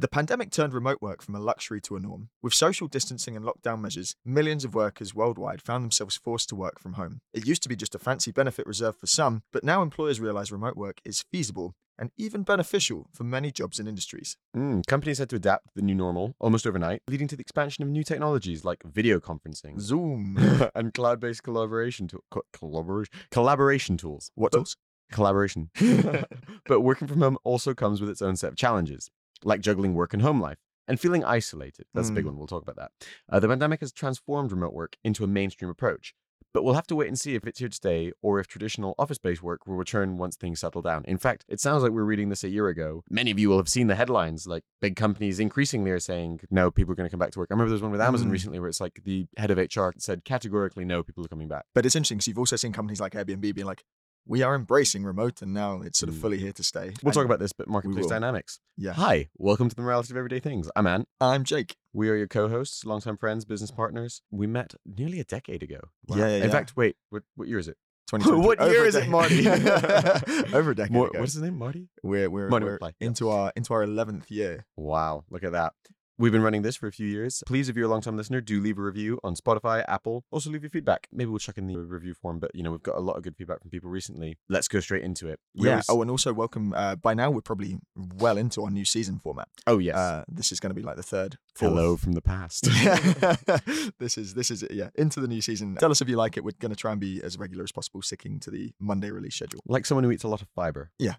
The pandemic turned remote work from a luxury to a norm. With social distancing and lockdown measures, millions of workers worldwide found themselves forced to work from home. It used to be just a fancy benefit reserved for some, but now employers realize remote work is feasible and even beneficial for many jobs and industries. Companies had to adapt to the new normal almost overnight, leading to the expansion of new technologies like video conferencing, Zoom, and cloud-based collaboration tools. What tools? Collaboration. But working from home also comes with its own set of challenges, like juggling work and home life and feeling isolated. That's a big one. We'll talk about that. The pandemic has transformed remote work into a mainstream approach, but we'll have to wait and see if it's here to stay or if traditional office-based work will return once things settle down. In fact, it sounds like we're reading this a year ago. Many of you will have seen the headlines, like big companies increasingly are saying, no, people are going to come back to work. I remember there was one with Amazon recently where it's like the head of HR said categorically, no, people are coming back. But it's interesting because you've also seen companies like Airbnb being like, we are embracing remote, and now it's sort of fully here to stay. We'll talk about this, but marketplace dynamics. Yeah. Hi, welcome to The Morality of Everyday Things. I'm Ann. I'm Jake. We are your co-hosts, longtime friends, business partners. We met nearly a decade ago. Wow. Yeah. In fact, wait, what year is it? 2020. What year is it, Marty? Over a decade ago. What's his name, Marty? We're into our 11th year. Wow, look at that. We've been running this for a few years. Please, if you're a long-time listener, do leave a review on Spotify, Apple. Also leave your feedback. Maybe we'll check in the review form, but we've got a lot of good feedback from people recently. Let's go straight into it. And also welcome. By now, we're probably well into our new season format. Oh, yes. This is going to be like the third. Hello from the past. This is into the new season. Tell us if you like it. We're going to try and be as regular as possible, sticking to the Monday release schedule. Like someone who eats a lot of fiber. Yeah.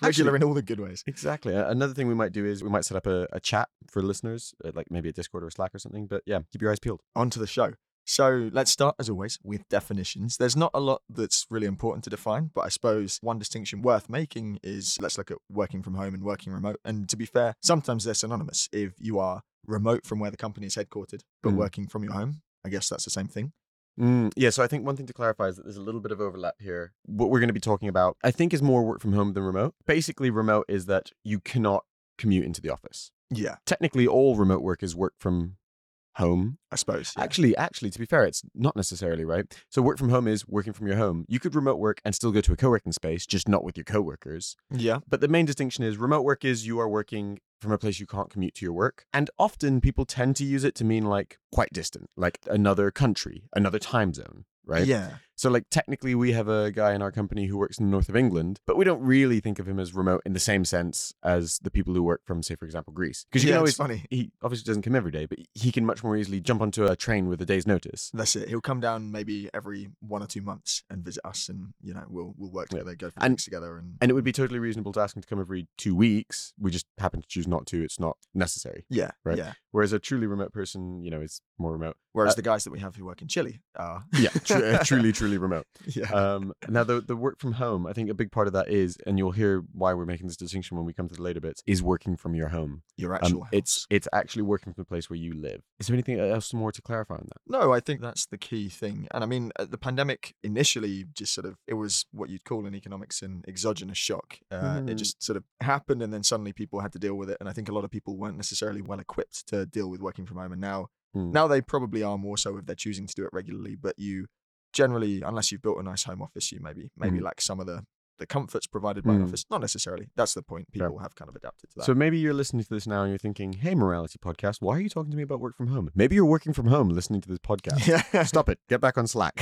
Regular in all the good ways. Exactly. Another thing we might do is we might set up a chat for listeners, like maybe a Discord or a Slack or something. But yeah, keep your eyes peeled. On to the show. So let's start, as always, with definitions. There's not a lot that's really important to define, but I suppose one distinction worth making is let's look at working from home and working remote. And to be fair, sometimes they're synonymous. If you are remote from where the company is headquartered, but working from your home, I guess that's the same thing. Yeah, so I think one thing to clarify is that there's a little bit of overlap here. What we're going to be talking about, I think, is more work from home than remote. Basically, remote is that you cannot commute into the office. Yeah. Technically, all remote work is work from home, I suppose. Yeah. Actually, to be fair, it's not necessarily right. So work from home is working from your home. You could remote work and still go to a co-working space, just not with your coworkers. Yeah. But the main distinction is remote work is you are working from a place you can't commute to your work. And often people tend to use it to mean like quite distant, like another country, another time zone, right? Yeah. So like technically we have a guy in our company who works in the north of England, but we don't really think of him as remote in the same sense as the people who work from, say, for example, Greece. Because it's funny. He obviously doesn't come every day, but he can much more easily jump onto a train with a day's notice. That's it. He'll come down maybe every 1 or 2 months and visit us, and we'll work together, go for weeks together. And it would be totally reasonable to ask him to come every 2 weeks. We just happen to choose not to. It's not necessary. Yeah. Right. Yeah. Whereas a truly remote person, is more remote. Whereas the guys that we have who work in Chile are truly. Remote. Yeah. Now, the work from home, I think a big part of that is, and you'll hear why we're making this distinction when we come to the later bits, is working from your home. Your actual house. It's actually working from the place where you live. Is there anything else more to clarify on that? No, I think that's the key thing. And the pandemic initially just sort of, it was what you'd call in economics an exogenous shock. It just sort of happened, and then suddenly people had to deal with it. And I think a lot of people weren't necessarily well equipped to deal with working from home. And now they probably are more so if they're choosing to do it regularly, but you generally, unless you've built a nice home office, you maybe lack some of the comforts provided by an office. Not necessarily. That's the point. People have kind of adapted to that. So maybe you're listening to this now and you're thinking, hey, Morality Podcast, why are you talking to me about work from home? Maybe you're working from home listening to this podcast. Yeah. Stop it. Get back on Slack.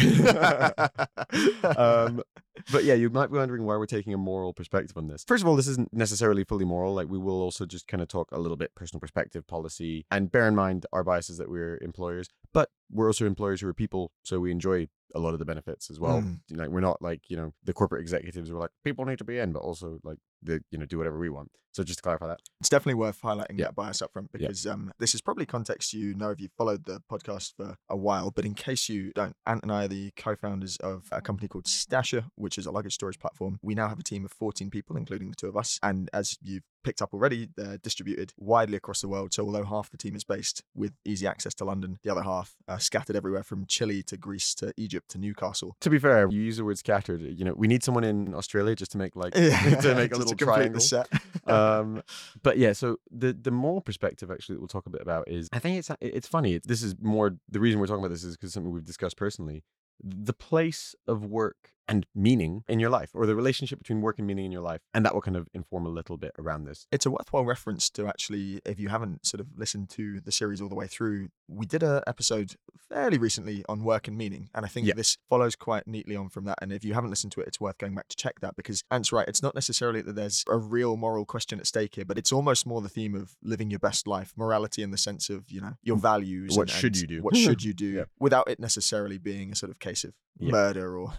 But yeah, you might be wondering why we're taking a moral perspective on this. First of all, this isn't necessarily fully moral. Like, we will also just kind of talk a little bit personal perspective, policy, and bear in mind our biases that we're employers. But we're also employers who are people, so we enjoy a lot of the benefits as well. Like, we're not like, the corporate executives who are like, people need to be in, but also like the, do whatever we want. So just to clarify that. It's definitely worth highlighting that bias up front, because this is probably context if you've followed the podcast for a while, but in case you don't, Ant and I are the co-founders of a company called Stasher, which is a luggage storage platform. We now have a team of 14 people, including the two of us. And as you've picked up already, they're distributed widely across the world. So although half the team is based with easy access to London, the other half are scattered everywhere from Chile to Greece to Egypt to Newcastle. To be fair, you use the word scattered. We need someone in Australia just to make a little triangle. Set. But yeah, so the moral perspective actually that we'll talk a bit about is, I think it's funny. This is more, the reason we're talking about this is because something we've discussed personally. The place of work and meaning in your life, or the relationship between work and meaning in your life. And that will kind of inform a little bit around this. It's a worthwhile reference to actually, if you haven't sort of listened to the series all the way through, we did an episode fairly recently on work and meaning. And I think this follows quite neatly on from that. And if you haven't listened to it, it's worth going back to check that, because Ant's right. It's not necessarily that there's a real moral question at stake here, but it's almost more the theme of living your best life, morality in the sense of, you know, your values. What should you do? Yeah. Without it necessarily being a sort of case of murder or...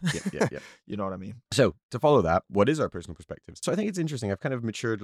You know what I mean? So to follow that, what is our personal perspective? So I think it's interesting. I've kind of matured,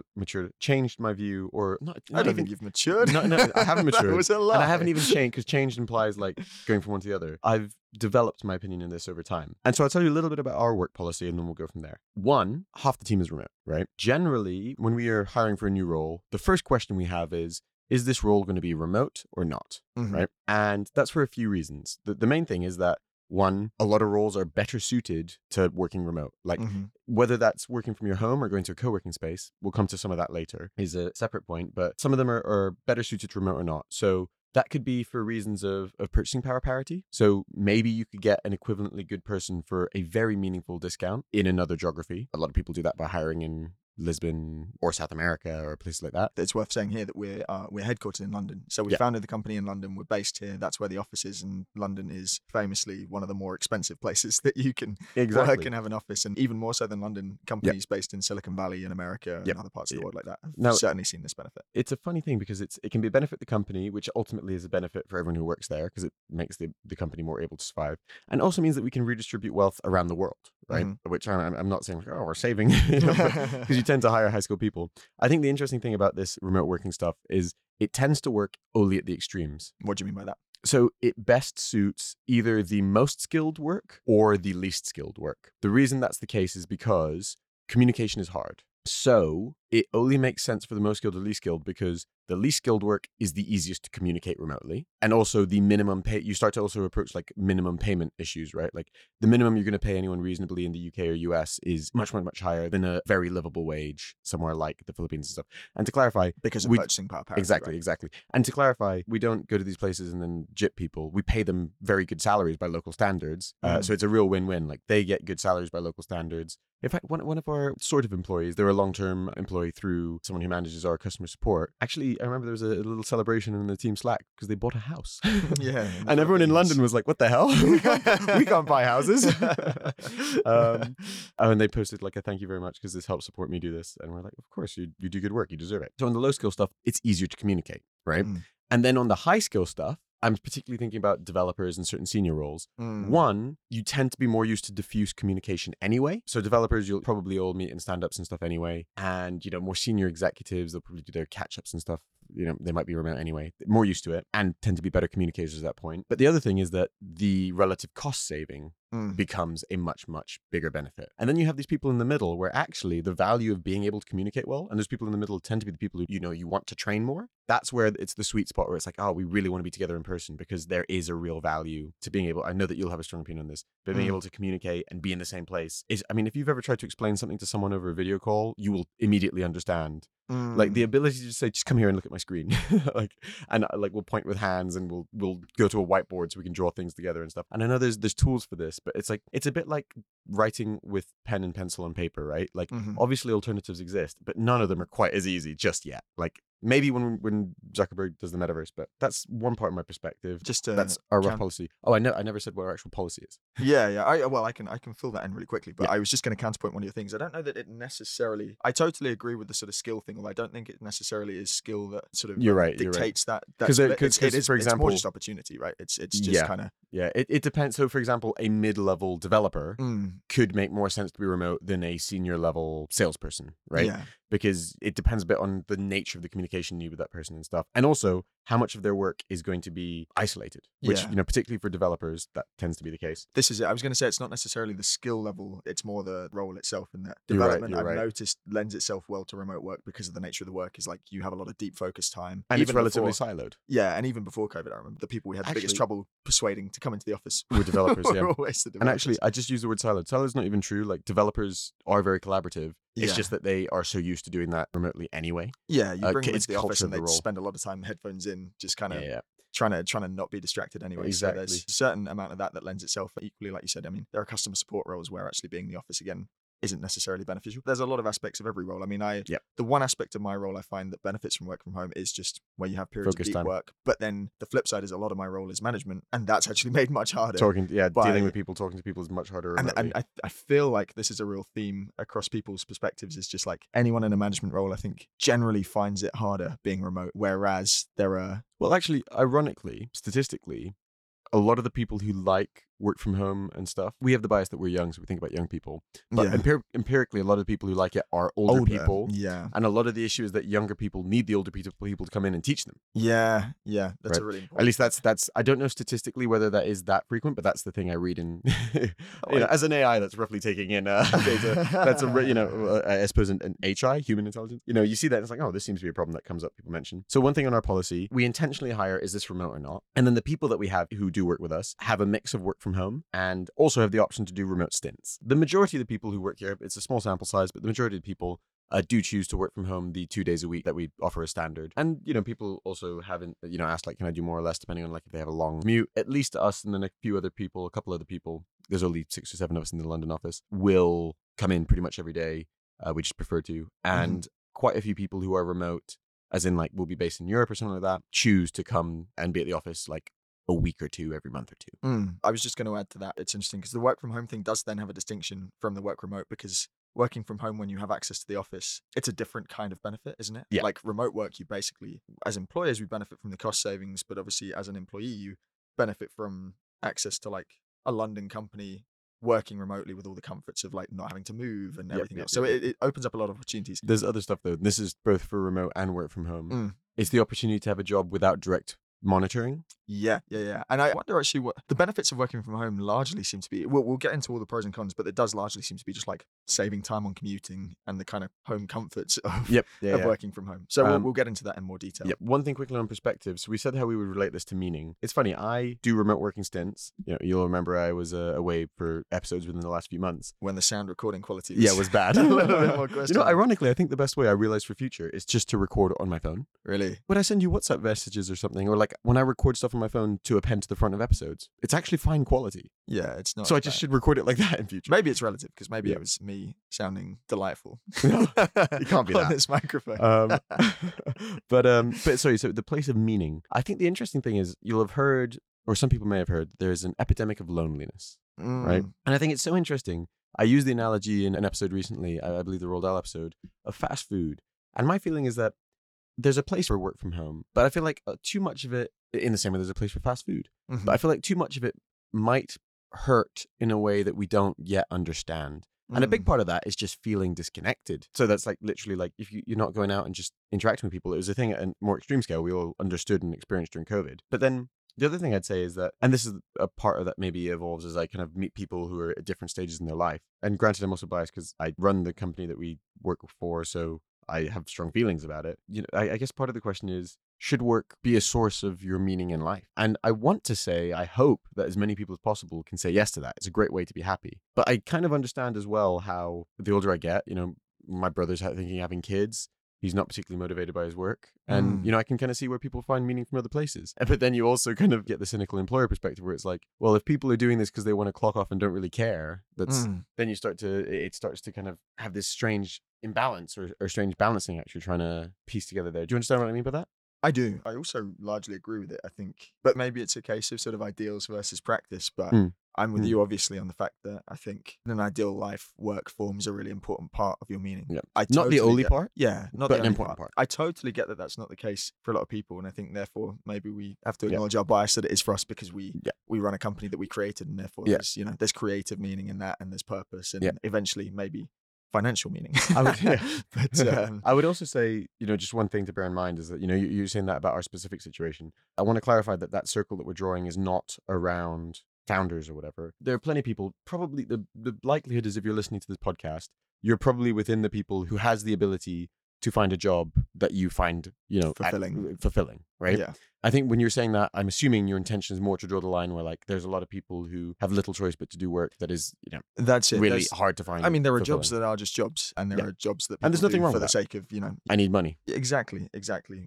changed my view, or not. I don't think you've matured. No, I haven't matured. That was a lie. And I haven't even changed, because changed implies like going from one to the other. I've developed my opinion in this over time. And so I'll tell you a little bit about our work policy and then we'll go from there. One, half the team is remote, right? Generally, when we are hiring for a new role, the first question we have is this role going to be remote or not? Mm-hmm. Right? And that's for a few reasons. The main thing is that, one, a lot of roles are better suited to working remote. Like whether that's working from your home or going to a co-working space, we'll come to some of that later, is a separate point, but some of them are better suited to remote or not. So that could be for reasons of purchasing power parity. So maybe you could get an equivalently good person for a very meaningful discount in another geography. A lot of people do that by hiring in Lisbon or South America or places like that. It's worth saying here that we're headquartered in London. So we founded the company in London. We're based here. That's where the office is. And London is famously one of the more expensive places that you can work and have an office. And even more so than London, companies based in Silicon Valley in America and other parts of the world like that have certainly seen this benefit. It's a funny thing because it can be a benefit to the company, which ultimately is a benefit for everyone who works there because it makes the company more able to survive. And also means that we can redistribute wealth around the world, right? Mm-hmm. Which I'm not saying, we're saving, because you tend to hire high school people. I think the interesting thing about this remote working stuff is it tends to work only at the extremes. What do you mean by that? So it best suits either the most skilled work or the least skilled work. The reason that's the case is because communication is hard. So it only makes sense for the most skilled or least skilled because the least skilled work is the easiest to communicate remotely. And also the minimum pay, you start to also approach like minimum payment issues, right? Like the minimum you're going to pay anyone reasonably in the UK or US is much, much, much higher than a very livable wage somewhere like the Philippines and stuff. And to clarify, because of purchasing power parity. Exactly. And to clarify, we don't go to these places and then gyp people. We pay them very good salaries by local standards. So it's a real win-win. Like they get good salaries by local standards. In fact, one of our sort of employees, they're a long-term employee through someone who manages our customer support. Actually, I remember there was a little celebration in the team Slack because they bought a house. And everyone in London was like, what the hell? We can't buy houses. And they posted like a thank you very much because this helps support me do this. And we're like, of course, you do good work. You deserve it. So on the low-skill stuff, it's easier to communicate, right? Mm. And then on the high-skill stuff, I'm particularly thinking about developers and certain senior roles. Mm. One, you tend to be more used to diffuse communication anyway. So developers, you'll probably all meet in stand-ups and stuff anyway. And, you know, more senior executives, they'll probably do their catch-ups and stuff. You know, they might be remote anyway, more used to it and tend to be better communicators at that point. But the other thing is that the relative cost saving becomes a much, much bigger benefit. And then you have these people in the middle where actually the value of being able to communicate well, and those people in the middle tend to be the people who, you know, you want to train more. That's where it's the sweet spot where it's like, oh, we really want to be together in person because there is a real value to being able, I know that you'll have a strong opinion on this, but being able to communicate and be in the same place is, I mean, if you've ever tried to explain something to someone over a video call, you will immediately understand. Like the ability to say, just come here and look at my screen. and we'll point with hands and we'll go to a whiteboard so we can draw things together and stuff. And I know there's tools for this, but it's a bit like writing with pen and pencil and paper, right? Like obviously alternatives exist, but none of them are quite as easy just yet. Like maybe when Zuckerberg does the metaverse, but that's one part of my perspective. That's our rough policy. Oh, I never said what our actual policy is. Yeah. I can fill that in really quickly, but I was just going to counterpoint one of your things. I don't know that it necessarily, I totally agree with the sort of skill thing, although I don't think it necessarily is skill that sort of dictates that. Because it is, for example, it's more just opportunity, right? It's just kind of... Yeah, it depends. So for example, a mid-level developer could make more sense to be remote than a senior level salesperson, right? Yeah. Because it depends a bit on the nature of the communication you need with that person and stuff. And also how much of their work is going to be isolated, which, you know, particularly for developers, that tends to be the case. This is it. I was going to say, it's not necessarily the skill level. It's more the role itself, in that development I've noticed lends itself well to remote work because of the nature of the work is like you have a lot of deep focus time. And even it's relatively siloed. Yeah. And even before COVID, I remember the people we had the biggest trouble persuading to come into the office were developers. Always the developers. And actually, I just use the word siloed. Siloed's not even true. Like developers are very collaborative. It's just that they are so used to doing that remotely anyway. Yeah, you bring them into the office and they spend a lot of time headphones in, just kind of trying to not be distracted anyway. Exactly. So there's a certain amount of that lends itself equally, like you said. I mean, there are customer support roles where actually being in the office again isn't necessarily beneficial. There's a lot of aspects of every role. I mean, the one aspect of my role I find that benefits from work from home is just where you have periods of deep work. But then the flip side is a lot of my role is management, and that's actually made much harder. Dealing with people, talking to people is much harder. And I feel like this is a real theme across people's perspectives. It's just like anyone in a management role, I think, generally finds it harder being remote. Whereas there are... Well, actually, ironically, statistically, a lot of the people who like work from home and stuff, we have the bias that we're young, so we think about young people. But empirically, a lot of the people who like it are older people. Yeah. And a lot of the issue is that younger people need the older people to come in and teach them. Yeah. Yeah. That's right? Really important. At least that's, I don't know statistically whether that is that frequent, but that's the thing I read in, as an AI that's roughly taking in data. That's I suppose an HI, human intelligence. You know, you see that and it's like, oh, this seems to be a problem that comes up, people mention. So one thing on our policy, we intentionally hire, is this remote or not? And then the people that we have who do work with us have a mix of work from home and also have the option to do remote stints. The majority of the people who work here, it's a small sample size, but the majority of the people do choose to work from home the 2 days a week that we offer as standard. And, you know, people also haven't, you know, asked, like, can I do more or less, depending on, like, if they have a long commute. At least us and then a couple other people, there's only 6 or 7 of us in the London office, will come in pretty much every day. We just prefer to. And quite a few people who are remote, as in, like, will be based in Europe or something like that, choose to come and be at the office, like, a week or two every month or two. I was just going to add to that, it's interesting because the work from home thing does then have a distinction from the work remote, because working from home when you have access to the office, it's a different kind of benefit, isn't it? Yeah. Like remote work, you basically, as employers, we benefit from the cost savings, but obviously as an employee you benefit from access to like a London company working remotely with all the comforts of like not having to move and everything else. So it opens up a lot of opportunities. There's other stuff though, this is both for remote and work from home. It's the opportunity to have a job without direct monitoring. Yeah. And I wonder actually what the benefits of working from home largely seem to be. We'll get into all the pros and cons, but it does largely seem to be just like saving time on commuting and the kind of home comforts of working from home. So we'll get into that in more detail. Yep. One thing quickly on perspective. So we said how we would relate this to meaning. It's funny, I do remote working stints. You know, you'll remember I was away for episodes within the last few months. When the sound recording quality was bad. A little bit more question. You know, ironically, I think the best way I realized for future is just to record on my phone. Really? When I send you WhatsApp messages or something, or like when I record stuff on my phone to append to the front of episodes, it's actually fine quality. Yeah, it's not. So I just should record it like that in future. Maybe it's relative, because maybe it was me sounding delightful. It can't be that. On this microphone. But sorry, so the place of meaning. I think the interesting thing is you'll have heard, or some people may have heard, there is an epidemic of loneliness, right? And I think it's so interesting. I used the analogy in an episode recently, I believe the Roald Dahl episode, of fast food. And my feeling is that there's a place for work from home, but I feel like too much of it, in the same way there's a place for fast food, but I feel like too much of it might hurt in a way that we don't yet understand. And a big part of that is just feeling disconnected. So that's like literally like if you're not going out and just interacting with people. It was a thing at a more extreme scale we all understood and experienced during COVID. But then the other thing I'd say is that, and this is a part of that maybe evolves as I kind of meet people who are at different stages in their life. And granted, I'm also biased because I run the company that we work for, so I have strong feelings about it. You know, I guess part of the question is, should work be a source of your meaning in life? And I want to say, I hope that as many people as possible can say yes to that. It's a great way to be happy. But I kind of understand as well how the older I get, you know, my brother's thinking of having kids. He's not particularly motivated by his work. And, you know, I can kind of see where people find meaning from other places. But then you also kind of get the cynical employer perspective where it's like, well, if people are doing this because they want to clock off and don't really care, that's then you start to, it starts to kind of have this strange imbalance or strange balancing act you're trying to piece together there. Do you understand what I mean by that? I do. I also largely agree with it, I think. But maybe it's a case of sort of ideals versus practice. But I'm with you, obviously, on the fact that I think in an ideal life, work forms a really important part of your meaning. Yeah. Not the only part? Yeah, not the only important part. I totally get that that's not the case for a lot of people. And I think, therefore, maybe we have to acknowledge our bias that it is for us because we run a company that we created. And therefore, there's creative meaning in that and there's purpose. And eventually, maybe financial meaning. I would also say, you know, just one thing to bear in mind is that, you know, you're saying that about our specific situation. I want to clarify that that circle that we're drawing is not around founders or whatever. There are plenty of people, probably the likelihood is if you're listening to this podcast, you're probably within the people who has the ability to find a job that you find, you know, fulfilling, right? Yeah. I think when you're saying that, I'm assuming your intention is more to draw the line where like there's a lot of people who have little choice but to do work that is, you know, that's it. Really there's, hard to find. I mean, there are jobs that are just jobs and there are jobs that people and there's nothing wrong for with the sake of, you know, I need money. Exactly.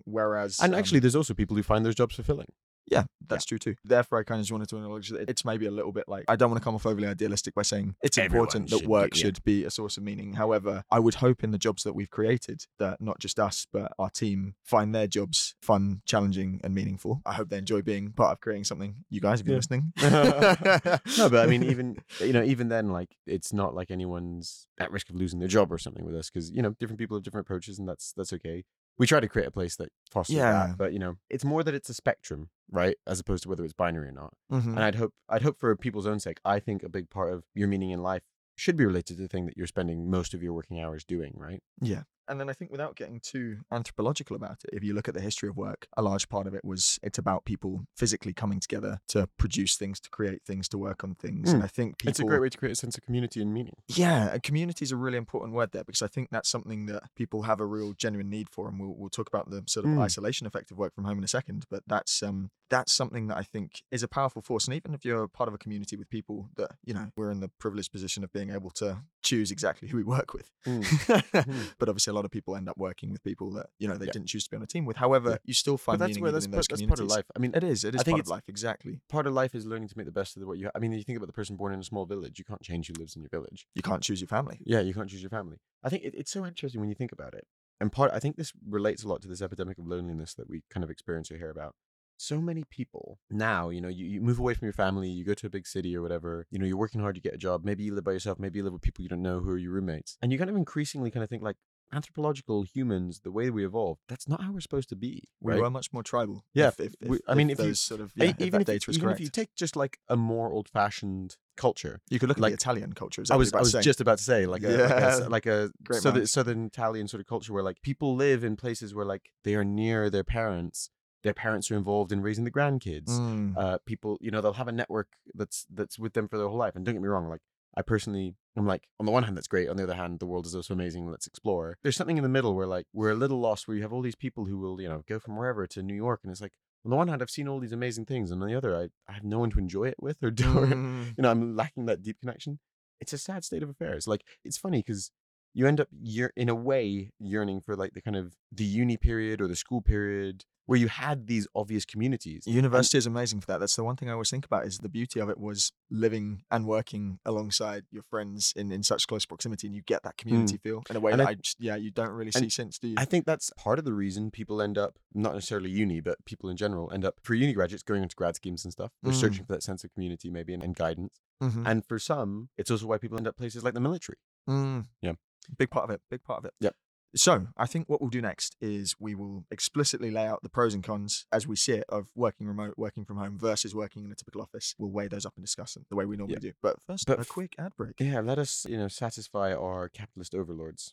Whereas, and actually there's also people who find those jobs fulfilling. Yeah, that's true too. Therefore, I kind of just wanted to acknowledge that it's maybe a little bit like, I don't want to come off overly idealistic by saying it's important that work should be a source of meaning. However, I would hope in the jobs that we've created that not just us, but our team find their jobs fun, challenging and meaningful. I hope they enjoy being part of creating something. You guys, if you're listening. No, but I mean, even then, like, it's not like anyone's at risk of losing their job or something with us, because, you know, different people have different approaches and that's okay. We try to create a place that fosters that, but, you know, it's more that it's a spectrum, right? As opposed to whether it's binary or not. Mm-hmm. And I'd hope for people's own sake, I think a big part of your meaning in life should be related to the thing that you're spending most of your working hours doing, right? Yeah. And then I think without getting too anthropological about it, if you look at the history of work, a large part of it was it's about people physically coming together to produce things, to create things, to work on things. And I think people... It's a great way to create a sense of community and meaning. Yeah, community is a really important word there, because I think that's something that people have a real genuine need for. And we'll talk about the sort of isolation effect of work from home in a second. But that's something that I think is a powerful force. And even if you're part of a community with people that, you know, we're in the privileged position of being able to choose exactly who we work with. But obviously, a lot of people end up working with people that, you know, they didn't choose to be on a team with. However, you still find meaning in those communities. That's part of life. I mean, it is part of life, exactly. Part of life is learning to make the best of what you have. I mean, you think about the person born in a small village, you can't change who lives in your village. You can't choose your family. Yeah, you can't choose your family. I think it's so interesting when you think about it. And I think this relates a lot to this epidemic of loneliness that we kind of experience or hear about. So many people now, you know, you move away from your family, you go to a big city or whatever, you know, you're working hard, you get a job, maybe you live by yourself, maybe you live with people you don't know who are your roommates. And you kind of increasingly kind of think like, anthropological humans, the way we evolved, that's not how we're supposed to be, right? We were much more tribal. Yeah. If you take just like a more old-fashioned culture, you could look like, at the Italian culture. I was just about to say, like a Southern Italian sort of culture where like people live in places where like they are near their parents. Their parents are involved in raising the grandkids. People, you know, they'll have a network that's with them for their whole life. And don't get me wrong, like I personally, I'm like, on the one hand, that's great. On the other hand, the world is also amazing. Let's explore. There's something in the middle where like we're a little lost, where you have all these people who will, you know, go from wherever to New York. And it's like, on the one hand, I've seen all these amazing things. And on the other, I have no one to enjoy it with or you know, I'm lacking that deep connection. It's a sad state of affairs. Like, it's funny because you end up, you're in a way yearning for like the kind of the uni period or the school period, where you had these obvious communities. University is amazing for that. That's the one thing I always think about, is the beauty of it was living and working alongside your friends in such close proximity, and you get that community feel in a way you don't really see since, do you? I think that's part of the reason people end up, not necessarily uni, but people in general end up, for uni graduates, going into grad schemes and stuff. They're searching for that sense of community maybe and guidance. And for some, it's also why people end up places like the military. Yeah. Big part of it. Yeah. So I think what we'll do next is we will explicitly lay out the pros and cons as we see it of working remote, working from home versus working in a typical office. We'll weigh those up and discuss them the way we normally do. But first, a quick ad break. Yeah, let us, you know, satisfy our capitalist overlords.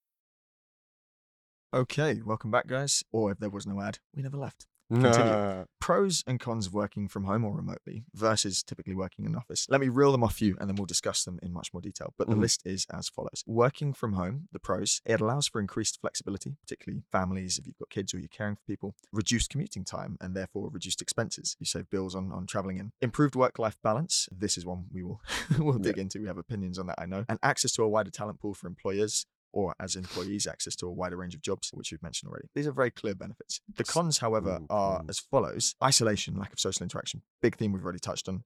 Okay, welcome back, guys. Or if there was no ad, we never left. Continue. Pros and cons of working from home or remotely versus typically working in an office. Let me reel them off for you and then we'll discuss them in much more detail. But the list is as follows. Working from home, the pros, it allows for increased flexibility, particularly families, if you've got kids or you're caring for people, reduced commuting time and therefore reduced expenses. You save bills on traveling in. Improved work-life balance. This is one we will we'll dig into. We have opinions on that, I know. And access to a wider talent pool for employers, or as employees, access to a wider range of jobs, which we've mentioned already. These are very clear benefits. The cons, however, are as follows. Isolation, lack of social interaction. Big theme we've already touched on.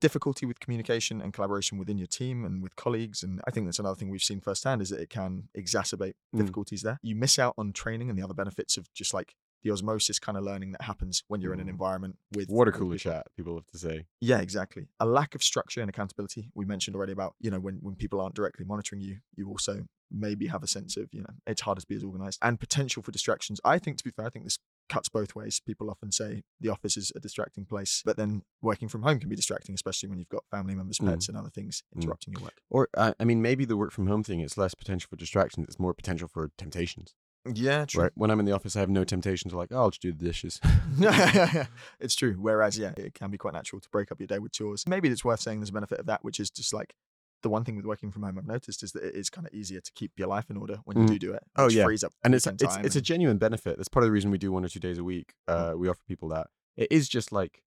Difficulty with communication and collaboration within your team and with colleagues. And I think that's another thing we've seen firsthand, is that it can exacerbate difficulties there. You miss out on training and the other benefits of just like the osmosis kind of learning that happens when you're in an environment with water cooler chat, people have to say. Yeah, exactly. A lack of structure and accountability. We mentioned already about, you know, when people aren't directly monitoring you, you also maybe have a sense of, you know, it's harder to be as organized, and potential for distractions. I think, to be fair, I think this cuts both ways. People often say the office is a distracting place, but then working from home can be distracting, especially when you've got family members, pets and other things interrupting your work. Or I mean, maybe the work from home thing is less potential for distractions. It's more potential for temptations. Yeah, true. Right? When I'm in the office, I have no temptation to like, oh, I'll just do the dishes. It's true. Whereas, yeah, it can be quite natural to break up your day with chores. Maybe it's worth saying there's a benefit of that, which is just like the one thing with working from home I've noticed is that it is kind of easier to keep your life in order when you do it. Oh, yeah. Frees up and it's a genuine benefit. That's part of the reason we do 1 or 2 days a week. We offer people that. It is just like,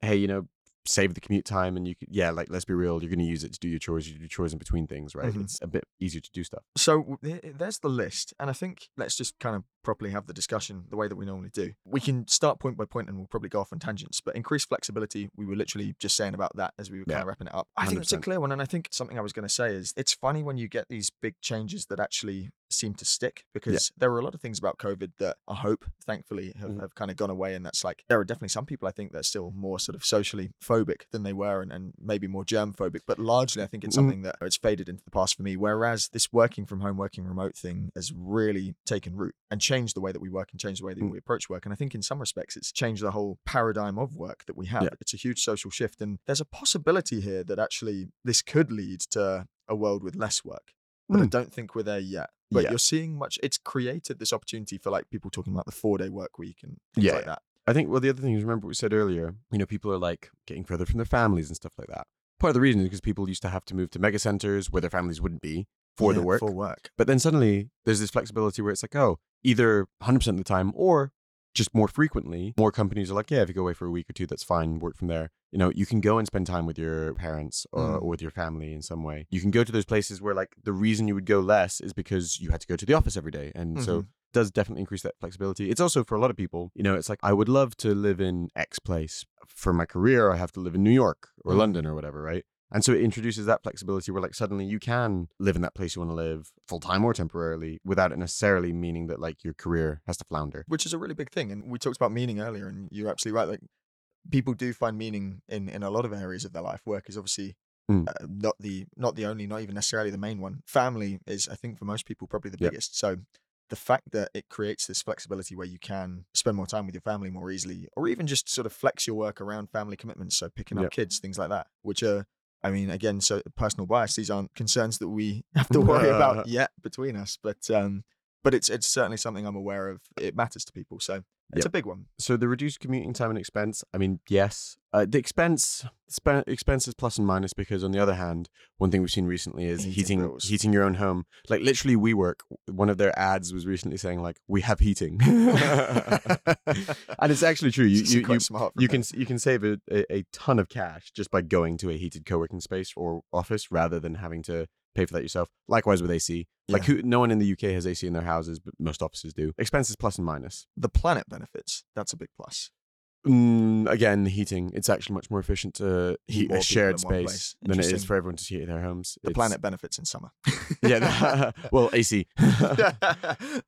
hey, you know, save the commute time and you could, yeah, like, let's be real, you're going to use it to do your chores. You do chores in between things, right? Mm-hmm. It's a bit easier to do stuff. So there's the list. And I think let's just kind of properly have the discussion the way that we normally do. We can start point by point and we'll probably go off on tangents, but increased flexibility, we were literally just saying about that as we were kind of wrapping it up. I think it's a clear one. And I think something I was going to say is it's funny when you get these big changes that actually seem to stick, because there were a lot of things about COVID that I hope, thankfully, have kind of gone away. And that's like, there are definitely some people I think that are still more sort of socially phobic than they were and maybe more germ phobic, but largely I think it's something that it's faded into the past for me. Whereas this working from home, working remote thing has really taken root and changed the way that we work and changed the way that we approach work. And I think in some respects, it's changed the whole paradigm of work that we have. Yeah. It's a huge social shift. And there's a possibility here that actually this could lead to a world with less work, but I don't think we're there yet. But you're seeing much, it's created this opportunity for like people talking about the 4-day work week and things like that. I think, well, the other thing is, remember what we said earlier, you know, people are like getting further from their families and stuff like that. Part of the reason is because people used to have to move to mega centers where their families wouldn't be for the work. For work. But then suddenly there's this flexibility where it's like, oh, either 100% of the time or just more frequently, more companies are like, yeah, if you go away for a week or two, that's fine, work from there. You know, you can go and spend time with your parents or with your family in some way. You can go to those places where like the reason you would go less is because you had to go to the office every day. And so does definitely increase that flexibility. It's also for a lot of people, you know, it's like, I would love to live in X place. For my career, I have to live in New York or London or whatever, right? And so it introduces that flexibility where like suddenly you can live in that place you want to live full time or temporarily without it necessarily meaning that like your career has to flounder. Which is a really big thing. And we talked about meaning earlier and you're absolutely right. Like people do find meaning in a lot of areas of their life. Work is obviously not the only, not even necessarily the main one. Family is, I think for most people, probably the biggest. So the fact that it creates this flexibility where you can spend more time with your family more easily, or even just sort of flex your work around family commitments. So picking up kids, things like that, which are, I mean, again, so personal bias, these aren't concerns that we have to worry about yet between us, but it's certainly something I'm aware of. It matters to people. So it's a big one. So the reduced commuting time and expense, I mean, yes. The expense is plus and minus because on the other hand, one thing we've seen recently is heating your own home. Like literally WeWork, one of their ads was recently saying like, we have heating. And it's actually true. You can save a ton of cash just by going to a heated co-working space or office rather than having to pay for that yourself. Likewise with AC. Like no one in the UK has AC in their houses, but most offices do. Expenses plus and minus. The planet benefits. That's a big plus. Again, heating. It's actually much more efficient to heat a shared space than it is for everyone to heat their homes. The planet benefits in summer. Well, AC.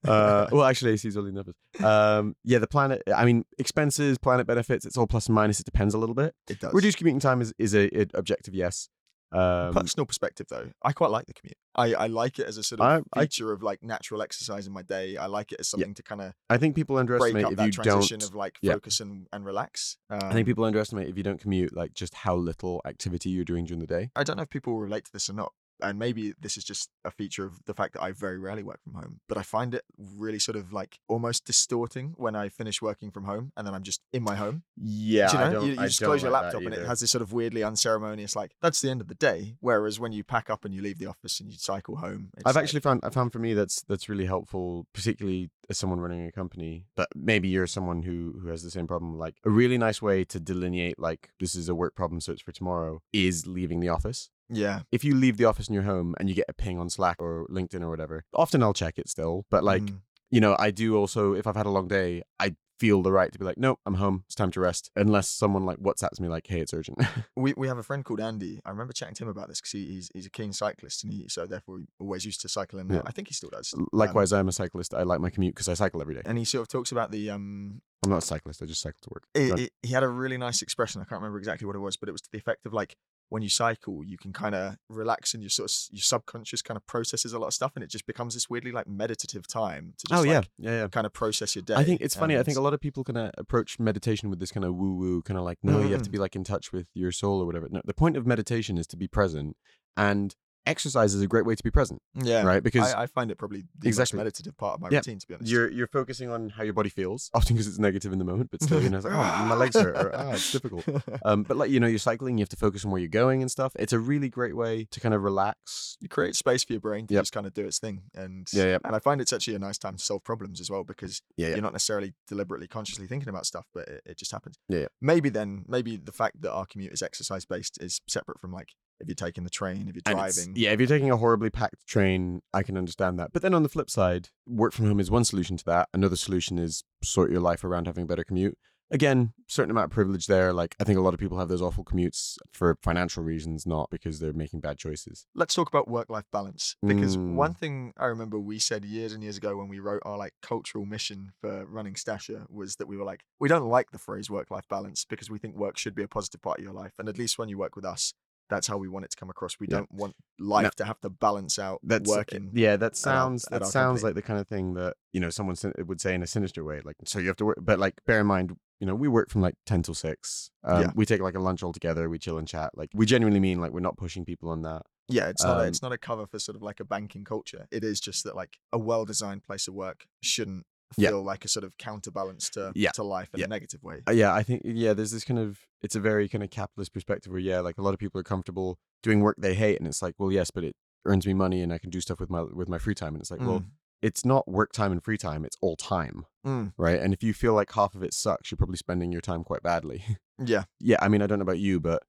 Well, actually, AC is only numbers. The planet. I mean, expenses, planet benefits. It's all plus and minus. It depends a little bit. It does. Reduced commuting time is an objective yes. Personal perspective though, I quite like the commute. I like it as a sort of feature of like natural exercise in my day. I like it as something to kind of, I think people underestimate if you don't of like focus and relax. I think people underestimate if you don't commute, like just how little activity you're doing during the day. I don't know if people relate to this or not. And maybe this is just a feature of the fact that I very rarely work from home, but I find it really sort of like almost distorting when I finish working from home and then I'm just in my home. Yeah. Do you know? You just close your laptop and it has this sort of weirdly unceremonious, like that's the end of the day. Whereas when you pack up and you leave the office and you cycle home. I found for me, that's really helpful, particularly as someone running a company, but maybe you're someone who has the same problem. Like a really nice way to delineate, like this is a work problem, so it's for tomorrow, is leaving the office. Yeah. If you leave the office in your home and you get a ping on Slack or LinkedIn or whatever, often I'll check it still. But like, you know, I do also, if I've had a long day, I feel the right to be like, no, I'm home. It's time to rest. Unless someone like WhatsApps me like, hey, it's urgent. We have a friend called Andy. I remember chatting to him about this because he's a keen cyclist and so therefore he always used to cycle. And I think he still does. Likewise, I'm a cyclist. I like my commute because I cycle every day. And he sort of talks about the... I'm not a cyclist. I just cycle to work. He had a really nice expression. I can't remember exactly what it was, but it was to the effect of like, when you cycle, you can kind of relax and your subconscious kind of processes a lot of stuff and it just becomes this weirdly like meditative time to just kind of process your day. I think it's funny. I think a lot of people kind of approach meditation with this kind of woo-woo kind of like, no, you have to be like in touch with your soul or whatever. No, the point of meditation is to be present and exercise is a great way to be present. Yeah. Right? Because I find it probably the most meditative part of my routine, to be honest. You're focusing on how your body feels, often because it's negative in the moment, but still, you know, it's like, oh, my legs hurt, or it's difficult. But like, you know, you're cycling, you have to focus on where you're going and stuff. It's a really great way to kind of relax. You create space for your brain to just kind of do its thing. And and I find it's actually a nice time to solve problems as well, because you're not necessarily deliberately, consciously thinking about stuff, but it just happens. Yeah. Maybe the fact that our commute is exercise based is separate from like, if you're taking the train, if you're driving. Yeah, if you're taking a horribly packed train, I can understand that. But then on the flip side, work from home is one solution to that. Another solution is sort your life around having a better commute. Again, certain amount of privilege there. Like, I think a lot of people have those awful commutes for financial reasons, not because they're making bad choices. Let's talk about work-life balance, because one thing I remember we said years and years ago when we wrote our like cultural mission for running Stasher was that we were like, we don't like the phrase work-life balance because we think work should be a positive part of your life. And at least when you work with us, that's how we want it to come across. We don't want life to have to balance out working. Yeah, that sounds like the kind of thing that, you know, someone would say in a sinister way. Like, so you have to work, but like, bear in mind, you know, we work from like 10 till 6. We take like a lunch all together. We chill and chat. Like, we genuinely mean like we're not pushing people on that. Yeah, it's not a cover for sort of like a banking culture. It is just that like a well-designed place of work shouldn't feel like a sort of counterbalance to life in a negative way. I think there's this kind of, it's a very kind of capitalist perspective where like a lot of people are comfortable doing work they hate, and it's like, well, yes, but it earns me money and I can do stuff with my free time. And it's like, well, it's not work time and free time, it's all time. Right? And if you feel like half of it sucks, you're probably spending your time quite badly. Yeah, I mean, I don't know about you, but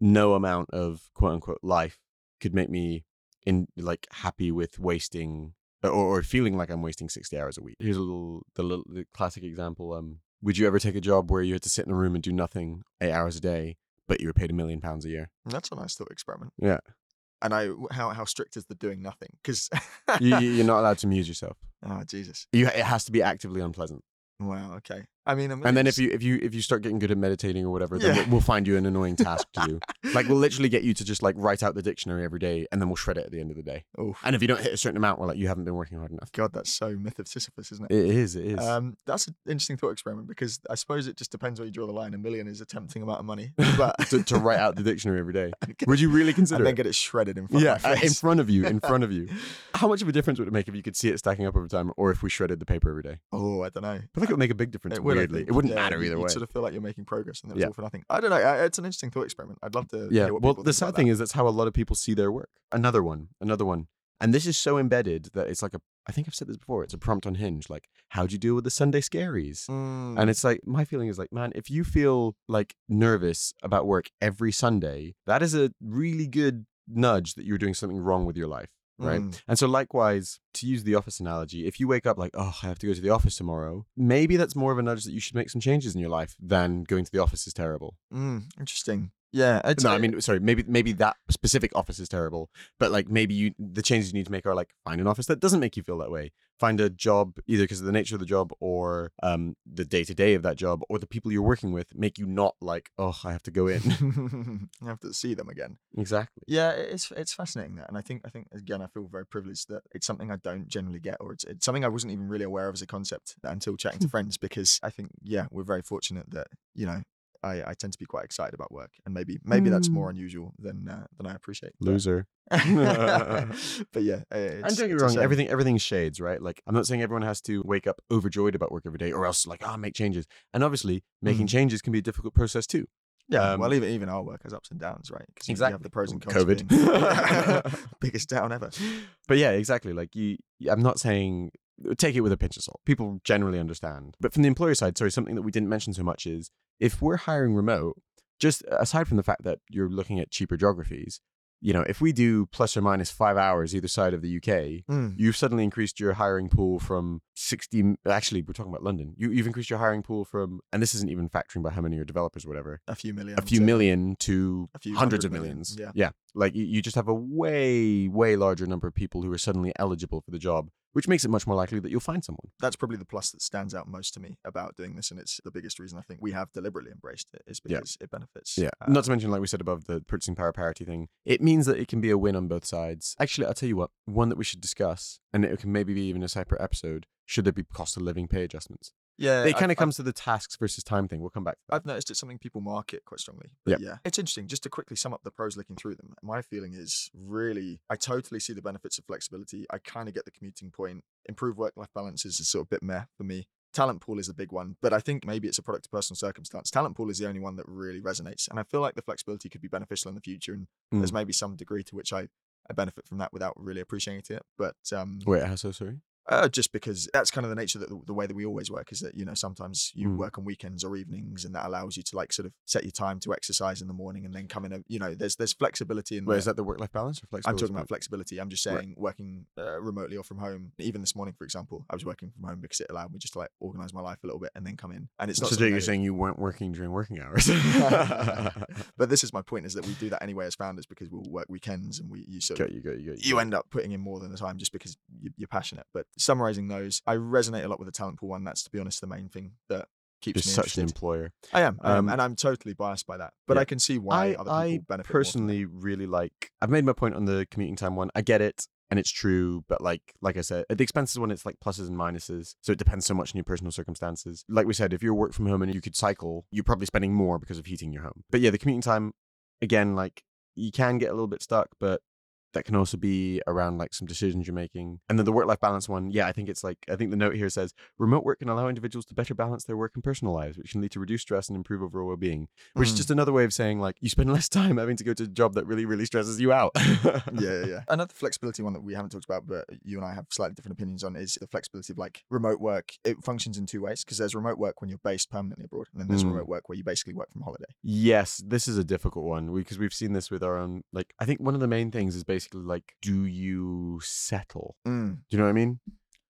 no amount of quote unquote life could make me in like happy with wasting or feeling like I'm wasting 60 hours a week. Here's the classic example. Would you ever take a job where you had to sit in a room and do nothing 8 hours a day, but you were paid £1 million a year? That's a nice thought experiment. Yeah. And how strict is the doing nothing? Because you're not allowed to amuse yourself. Oh, Jesus. It has to be actively unpleasant. Wow. Okay. I mean, and then if you start getting good at meditating or whatever, then we'll find you an annoying task to do. Like, we'll literally get you to just like write out the dictionary every day, and then we'll shred it at the end of the day. Oof. And if you don't hit a certain amount, we're like, you haven't been working hard enough. God, that's so myth of Sisyphus, isn't it? It is. That's an interesting thought experiment, because I suppose it just depends where you draw the line. $1 million is a tempting amount of money, but to write out the dictionary every day, would you really consider? And then get it shredded in front of my face. in front of you. How much of a difference would it make if you could see it stacking up over time, or if we shredded the paper every day? Oh, I don't know. I think it would make a big difference. It wouldn't matter either way. You sort of feel like you're making progress, and that was all for nothing. I don't know. It's an interesting thought experiment. I'd love to. Yeah. Well, the sad thing is that's how a lot of people see their work. Another one, and this is so embedded that it's like I think I've said this before. It's a prompt on Hinge, like, how do you deal with the Sunday scaries? And it's like, my feeling is like, man, if you feel like nervous about work every Sunday, that is a really good nudge that you're doing something wrong with your life. Right. And so likewise, to use the office analogy, if you wake up like, oh, I have to go to the office tomorrow, maybe that's more of a nudge that you should make some changes in your life than going to the office is terrible. Interesting. Yeah. Maybe that specific office is terrible, but like maybe the changes you need to make are like, find an office that doesn't make you feel that way. Find a job, either because of the nature of the job or the day-to-day of that job or the people you're working with make you not like, oh, I have to go in. I have to see them again. Exactly. Yeah, it's fascinating that. And I think again, I feel very privileged that it's something I don't generally get, or it's something I wasn't even really aware of as a concept until chatting to friends, because I think, we're very fortunate that, you know, I tend to be quite excited about work, and maybe that's more unusual than I appreciate. Loser. But yeah, and don't get me wrong, everything shades, right? Like, I'm not saying everyone has to wake up overjoyed about work every day, or else like, make changes. And obviously, making changes can be a difficult process too. Yeah, even our work has ups and downs, right? Because exactly. You have the pros and cons. COVID, biggest down ever. But yeah, exactly. Like I'm not saying. Take it with a pinch of salt. People generally understand. But from the employer side, something that we didn't mention so much is, if we're hiring remote, just aside from the fact that you're looking at cheaper geographies, you know, if we do plus or minus 5 hours either side of the UK, you've suddenly increased your hiring pool from 60. Actually, we're talking about London. You've increased your hiring pool from, and this isn't even factoring by how many are developers or whatever. A few million to hundreds of millions. Yeah. Like you just have a way, way larger number of people who are suddenly eligible for the job, which makes it much more likely that you'll find someone. That's probably the plus that stands out most to me about doing this. And it's the biggest reason I think we have deliberately embraced it, is because it benefits. Yeah. Not to mention, like we said above, the purchasing power parity thing. It means that it can be a win on both sides. Actually, I'll tell you what, one that we should discuss, and it can maybe be even a separate episode, should there be cost of living pay adjustments? Yeah. It kind of comes to the tasks versus time thing. We'll come back to that. I've noticed it's something people market quite strongly. But yeah. It's interesting. Just to quickly sum up the pros looking through them, my feeling is really, I totally see the benefits of flexibility. I kind of get the commuting point. Improved work-life balance is sort of a bit meh for me. Talent pool is a big one, but I think maybe it's a product of personal circumstance. Talent pool is the only one that really resonates. And I feel like the flexibility could be beneficial in the future. And there's maybe some degree to which I benefit from that without really appreciating it. But wait, how so? Sorry? Just because that's kind of the nature, that the way that we always work is that, you know, sometimes you work on weekends or evenings, and that allows you to like sort of set your time to exercise in the morning and then come in. You know, there's flexibility in. Wait, is that the work-life balance or flexibility? I'm talking about flexibility. I'm just saying working remotely or from home. Even this morning, for example, I was working from home because it allowed me just to like organize my life a little bit and then come in. And it's not. So you're saying you weren't working during working hours. But this is my point: is that we do that anyway as founders because we'll work weekends, and you end up putting in more than the time just because you're passionate, but. Summarizing those, I resonate a lot with the talent pool one. That's, to be honest, the main thing that keeps me interested. Such an employer. I am, and I'm totally biased by that. But yeah. I can see why other people benefit. I personally really like. I've made my point on the commuting time one. I get it, and it's true. But like I said, at the expenses one, it's like pluses and minuses. So it depends so much on your personal circumstances. Like we said, if you're work from home and you could cycle, you're probably spending more because of heating your home. But yeah, the commuting time, again, like you can get a little bit stuck, but. That can also be around like some decisions you're making. And then the work-life balance one, yeah, I think the note here says, remote work can allow individuals to better balance their work and personal lives, which can lead to reduced stress and improve overall well-being. Which is just another way of saying like, you spend less time having to go to a job that really, really stresses you out. Yeah. Another flexibility one that we haven't talked about, but you and I have slightly different opinions on, is the flexibility of like remote work. It functions in two ways, because there's remote work when you're based permanently abroad, and then there's remote work where you basically work from holiday. Yes, this is a difficult one, because we've seen this with our own, like, I think one of the main things is basically like, do you settle? Do you know what I mean?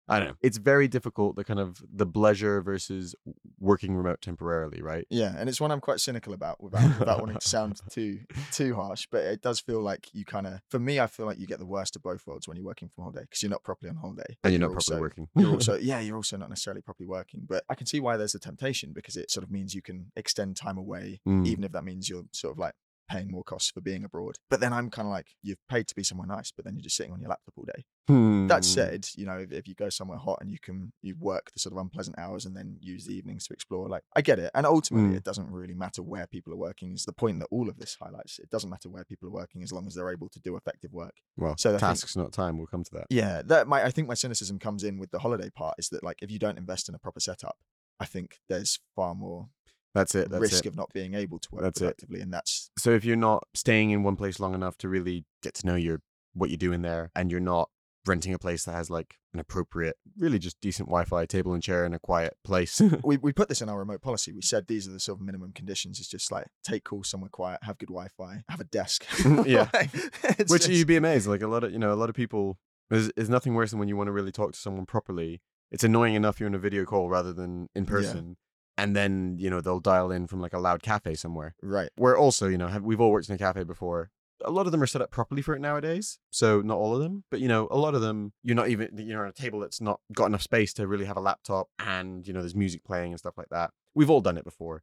I don't know. It's very difficult, the kind of the pleasure versus working remote temporarily, right? Yeah, and it's one I'm quite cynical about without wanting to sound too harsh, but it does feel like you kind of, for me, I feel like you get the worst of both worlds when you're working from holiday, because you're not properly on holiday. And you're not properly working. You're also not necessarily properly working, but I can see why there's a temptation, because it sort of means you can extend time away, even if that means you're sort of like, paying more costs for being abroad. But then I'm kind of like, you've paid to be somewhere nice, but then you're just sitting on your laptop all day. That said, you know, if you go somewhere hot and you work the sort of unpleasant hours and then use the evenings to explore, like, I get it. And ultimately it doesn't really matter where people are working, is the point that all of this highlights. It doesn't matter where people are working as long as they're able to do effective work. Well, so tasks, not time. We'll come to that. Yeah, I think my cynicism comes in with the holiday part, is that like, if you don't invest in a proper setup, I think there's far more risk of not being able to work productively. And that's so if you're not staying in one place long enough to really get to know what you're doing there, and you're not renting a place that has like an appropriate, really just decent Wi-Fi, table and chair, and a quiet place. we put this in our remote policy. We said these are the sort of minimum conditions. It's just like, take calls somewhere quiet, have good Wi-Fi, have a desk. Yeah, you'd be amazed. Like a lot of people, there's nothing worse than when you want to really talk to someone properly. It's annoying enough you're in a video call rather than in person. Yeah. And then, you know, they'll dial in from like a loud cafe somewhere. Right. Where also, you know, we've all worked in a cafe before. A lot of them are set up properly for it nowadays. So not all of them, but, you know, a lot of them, you're on a table that's not got enough space to really have a laptop, and, you know, there's music playing and stuff like that. We've all done it before.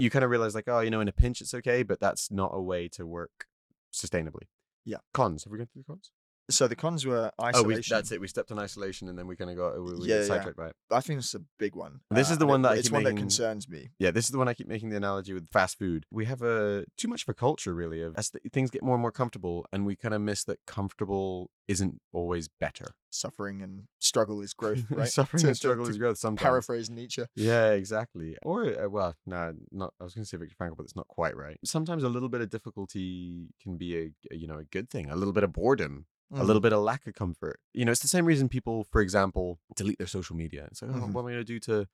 You kind of realize like, oh, you know, in a pinch, it's okay, but that's not a way to work sustainably. Yeah. Cons. Have we gone through the cons? So the cons were isolation. That's it. We stepped on isolation, and then we kind of got sidetracked by it. I think it's a big one. This is the one that that concerns me. Yeah, this is the one I keep making the analogy with fast food. We have too much of a culture, really, as things get more and more comfortable, and we kind of miss that comfortable isn't always better. Suffering and struggle is growth, right? Is growth sometimes. Paraphrase Nietzsche. Yeah, exactly. Or, I was going to say Victor Frankl, but it's not quite right. Sometimes a little bit of difficulty can be a good thing. A little bit of boredom. A little bit of lack of comfort. You know, it's the same reason people, for example, delete their social media. It's like, what am I going to do to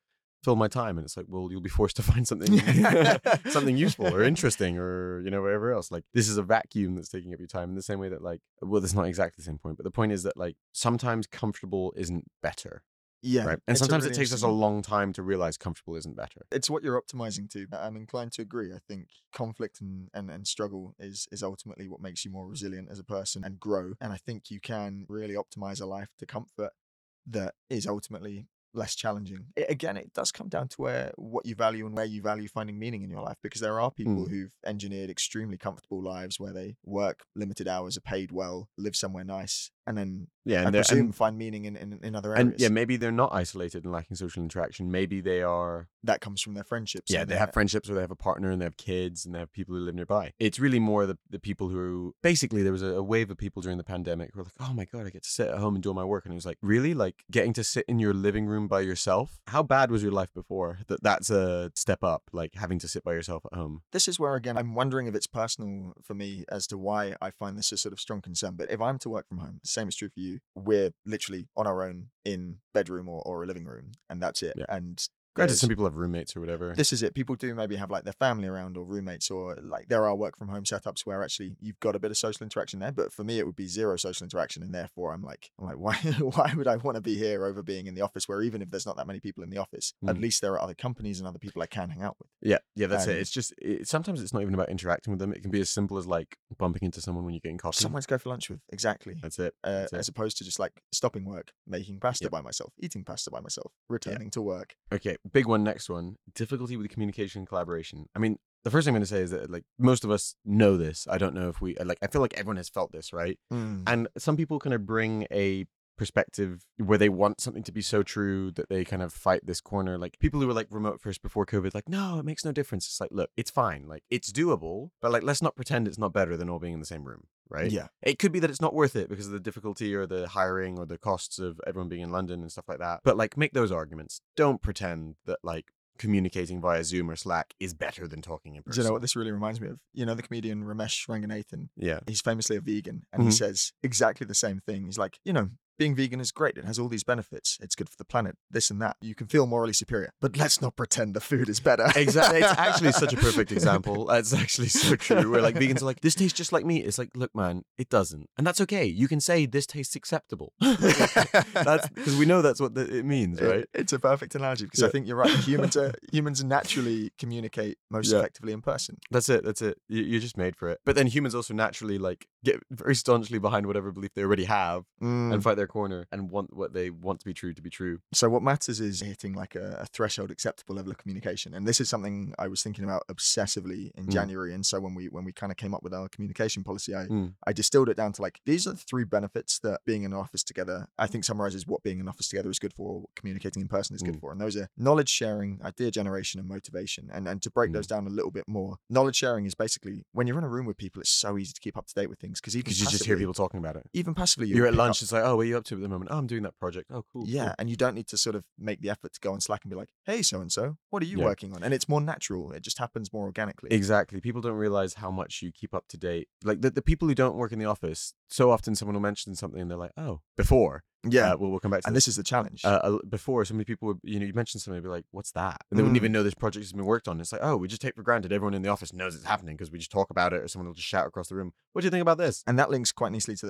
fill my time? And it's like, well, you'll be forced to find something something useful or interesting, or, you know, whatever else. Like, this is a vacuum that's taking up your time, in the same way that, like, well, that's not exactly the same point, but the point is that, like, sometimes comfortable isn't better. Yeah. Right? And sometimes it takes us a long time to realize comfortable isn't better. It's what you're optimizing to. I'm inclined to agree. I think conflict and struggle is ultimately what makes you more resilient as a person and grow. And I think you can really optimize a life to comfort that is ultimately less challenging. It does come down to what you value and where you value finding meaning in your life, because there are people who've engineered extremely comfortable lives where they work limited hours, are paid well, live somewhere nice, and then I presume find meaning in other areas. And yeah, maybe they're not isolated and lacking social interaction. Maybe they are. That comes from their friendships. Yeah, they have friendships, or they have a partner, and they have kids, and they have people who live nearby. It's really more the people who, basically, there was a wave of people during the pandemic who were like, oh my God, I get to sit at home and do all my work. And it was like, really? Like, getting to sit in your living room by yourself? How bad was your life before? That's a step up, like having to sit by yourself at home. This is where, again, I'm wondering if it's personal for me as to why I find this a sort of strong concern. But if I'm to work from home, the same is true for you. We're literally on our own in bedroom or a living room, and that's it. Yeah. And granted, some people have roommates or whatever. This is it. People do maybe have like their family around or roommates, or like there are work from home setups where actually you've got a bit of social interaction there. But for me, it would be zero social interaction, and therefore I'm like, why would I want to be here over being in the office? Where even if there's not that many people in the office, at least there are other companies and other people I can hang out with. Yeah, that's it. It's just sometimes it's not even about interacting with them. It can be as simple as like bumping into someone when you're getting coffee. Someone to go for lunch with. Exactly. That's it. As opposed to just like stopping work, making pasta by myself, eating pasta by myself, returning to work. Okay. Big one, next one. Difficulty with communication and collaboration. I mean, the first thing I'm going to say is that, like, most of us know this. I don't know if we, like, I feel like everyone has felt this, right? And some people kind of bring a perspective where they want something to be so true that they kind of fight this corner. Like, people who were like remote first before COVID, like, no, it makes no difference. It's like, look, it's fine. Like, it's doable, but like, let's not pretend it's not better than all being in the same room. Right? Yeah. It could be that it's not worth it because of the difficulty or the hiring or the costs of everyone being in London and stuff like that. But like, make those arguments. Don't pretend that like communicating via Zoom or Slack is better than talking in person. Do you know what this really reminds me of? You know the comedian Ramesh Ranganathan? Yeah. He's famously a vegan, and he says exactly the same thing. He's like, you know, being vegan is great. It has all these benefits. It's good for the planet, this and that. You can feel morally superior, but let's not pretend the food is better. Exactly. It's actually such a perfect example. It's actually so true. Where like vegans are like, this tastes just like meat. It's like, look, man, it doesn't. And that's okay. You can say this tastes acceptable. That's because we know that's what it means, right? It's a perfect analogy because I think you're right. Humans naturally communicate most effectively in person. That's it. You're just made for it. But then humans also naturally like get very staunchly behind whatever belief they already have and fight their corner and want what they want to be true to be true. So what matters is hitting like a threshold acceptable level of communication. And this is something I was thinking about obsessively in January. And so when we kind of came up with our communication policy, I distilled it down to like, these are the three benefits that being in an office together, I think, summarizes what being in an office together is good for, what communicating in person is good for. And those are knowledge sharing, idea generation, and motivation. And to break those down a little bit more, knowledge sharing is basically when you're in a room with people, it's so easy to keep up to date with things because even you just hear people talking about it. Even passively, you're at lunch, it's like, oh, you up to at the moment? Oh, I'm doing that project. Oh, cool. Yeah, cool. And you don't need to sort of make the effort to go on Slack and be like, hey, so-and-so, what are you working on? And it's more natural. It just happens more organically. Exactly. People don't realize how much you keep up to date. Like the people who don't work in the office, so often someone will mention something and they're like, oh, before. Yeah, well, we'll come back to and this is the challenge. Before, so many people would, you mentioned something, be like, what's that? And they wouldn't even know this project has been worked on. It's like, oh, we just take for granted everyone in the office knows it's happening because we just talk about it, or someone will just shout across the room, what do you think about this? And that links quite neatly to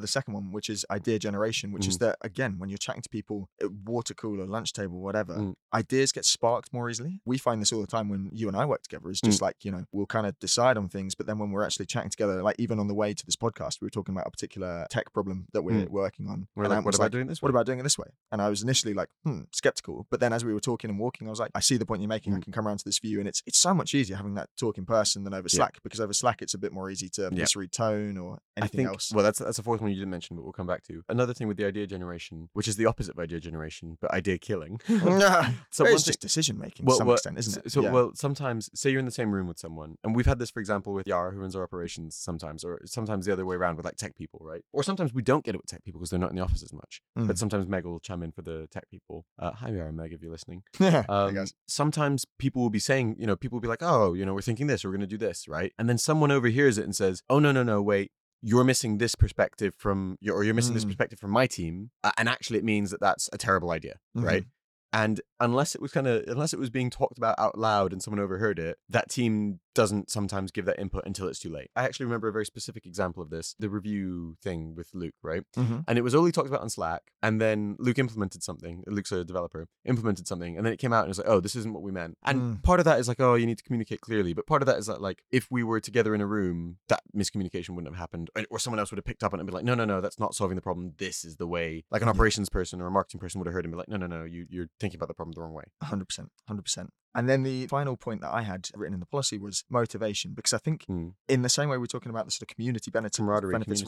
the second one, which is idea generation, which is that, again, when you're chatting to people at water cooler, lunch table, whatever, ideas get sparked more easily. We find this all the time when you and I work together. It's just like, we'll kind of decide on things, but then when we're actually chatting together, like even on the way to this podcast, we were talking about a particular tech problem that we're working on. We're like, what about doing it this way? And I was initially like, skeptical. But then as we were talking and walking, I was like, I see the point you're making. I can come around to this view. And it's so much easier having that talk in person than over Slack, because over Slack, it's a bit more easy to misread tone or anything else. Well, that's the fourth one you didn't mention, but we'll come back to. Another thing with the idea generation, which is the opposite of idea generation, but idea killing. So it's just decision making to some extent, isn't it? Well, sometimes, say you're in the same room with someone. And we've had this, for example, with Yara, who runs our operations sometimes, or sometimes the other way around with like tech people, right? Or sometimes we don't get it with tech people because they're not in the office as much, but sometimes Meg will chime in for the tech people. Hi, Yara, Meg, if you're listening. Sometimes people will be saying, people will be like, oh, we're thinking this, we're going to do this, right? And then someone overhears it and says, oh, no, wait. You're missing this perspective from my team, and actually it means that that's a terrible idea, right? And unless it was being talked about out loud and someone overheard it, that team doesn't sometimes give that input until it's too late. I actually remember a very specific example of this, the review thing with Luke, right? And it was only talked about on Slack. And then Luke implemented something. Luke's a developer, implemented something. And then it came out and it was like, oh, this isn't what we meant. And part of that is like, oh, you need to communicate clearly. But part of that is that, like, if we were together in a room, that miscommunication wouldn't have happened. Or someone else would have picked up on it and be like, no, that's not solving the problem. This is the way. Like an operations person or a marketing person would have heard and be like, no, you're thinking about the problem the wrong way. 100%. And then the final point that I had written in the policy was motivation, because I think in the same way we're talking about the sort of community benefits, of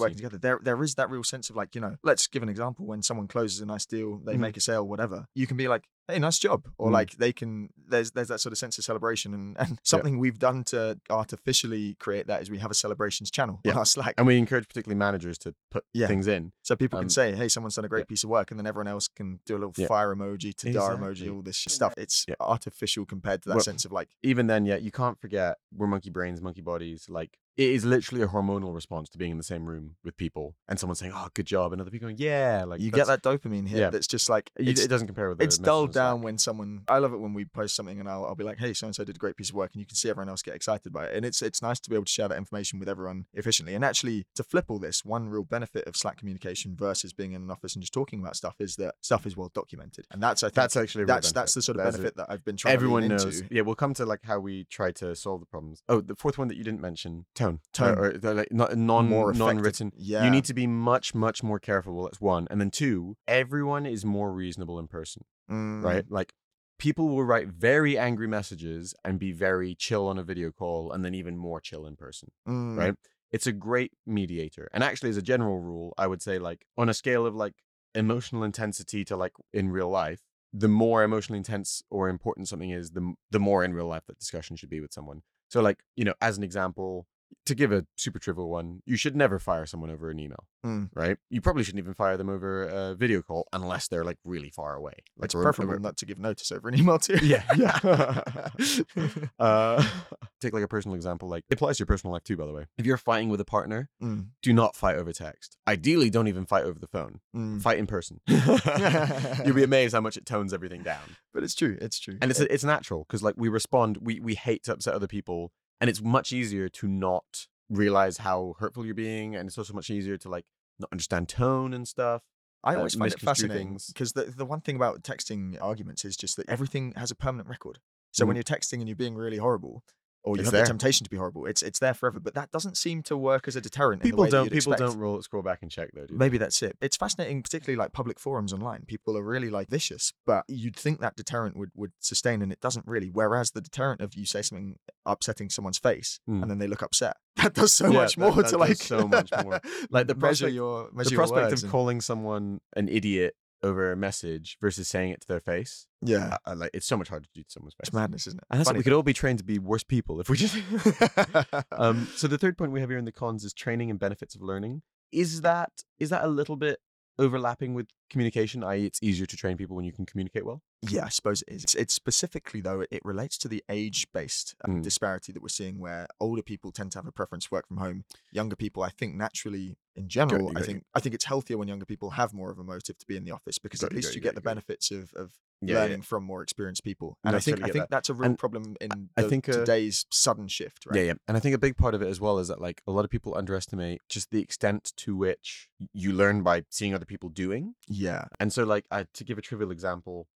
working together, there is that real sense of like, you know, let's give an example. When someone closes a nice deal, they make a sale, whatever, you can be like, hey, nice job. Or like they can, there's that sort of sense of celebration. And something we've done to artificially create that is we have a celebrations channel on our Slack. And we encourage particularly managers to put things in. So people can say, hey, someone's done a great piece of work. And then everyone else can do a little fire emoji, Tadar emoji, all this stuff. It's artificial compared to that sense of like. Even then, you can't forget we're monkey brains, monkey bodies. Like it is literally a hormonal response to being in the same room with people and someone saying, oh, good job. And other people going, like you get that dopamine hit that's just like, it doesn't compare with it's dulled down when someone, I love it when we post something and I'll be like, hey, so-and-so did a great piece of work, and you can see everyone else get excited by it. And it's nice to be able to share that information with everyone efficiently. And actually to flip all this, one real benefit of Slack communication versus being in an office and just talking about stuff is that stuff is well documented. And that's, I think that's actually, that's the sort of benefit that I've been trying to lean knows. Into. Yeah. We'll come to like how we try to solve the problems. Oh, the fourth one that you didn't mention, tone or like non-written. Yeah. You need to be much more careful. Well, that's one. And then two, everyone is more reasonable in person, right? Like people will write very angry messages and be very chill on a video call, and then even more chill in person, right? It's a great mediator. And actually, as a general rule, I would say like on a scale of like emotional intensity to like in real life, the more emotionally intense or important something is, the more in real life that discussion should be with someone. So like, you know, as an example, to give a super trivial one, you should never fire someone over an email, right? You probably shouldn't even fire them over a video call unless they're like really far away. Like, it's preferable not to give notice over an email too. Take like a personal example, like it applies to your personal life too, by the way. If you're fighting with a partner, do not fight over text. Ideally, don't even fight over the phone. Fight in person. You'll be amazed how much it tones everything down. But it's true. It's true. And it's natural because like we respond, we hate to upset other people. And it's much easier to not realize how hurtful you're being. And it's also much easier to like not understand tone and stuff. I always find it fascinating because the one thing about texting arguments is just that everything has a permanent record. So when you're texting and you're being really horrible, or you have the temptation to be horrible, it's there forever. But that doesn't seem to work as a deterrent. People don't scroll back and check though. Do Maybe that's it. It's fascinating, particularly like public forums online. People are really like vicious, but you'd think that deterrent would sustain, and it doesn't really. Whereas the deterrent of you say something upsetting someone's face and then they look upset, that does so much more to like so much more. Like the prospect, the prospect of calling someone an idiot over a message versus saying it to their face. Yeah. Like it's so much harder to do to someone's face. It's madness, isn't it? And that's like we could all be trained to be worse people if we just so the third point we have here in the cons is training and benefits of learning. Is that a little bit overlapping with communication, i.e. it's easier to train people when you can communicate well? Yeah, I suppose it is. It's specifically, though, it relates to the age-based disparity that we're seeing where older people tend to have a preference to work from home. Younger people, I think, naturally, in general, I think it's healthier when younger people have more of a motive to be in the office because at least you get the benefits of learning from more experienced people. And I think that's a real problem in today's sudden shift, right? Yeah. And I think a big part of it as well is that like a lot of people underestimate just the extent to which you learn by seeing other people doing. Yeah. And so like to give a trivial example,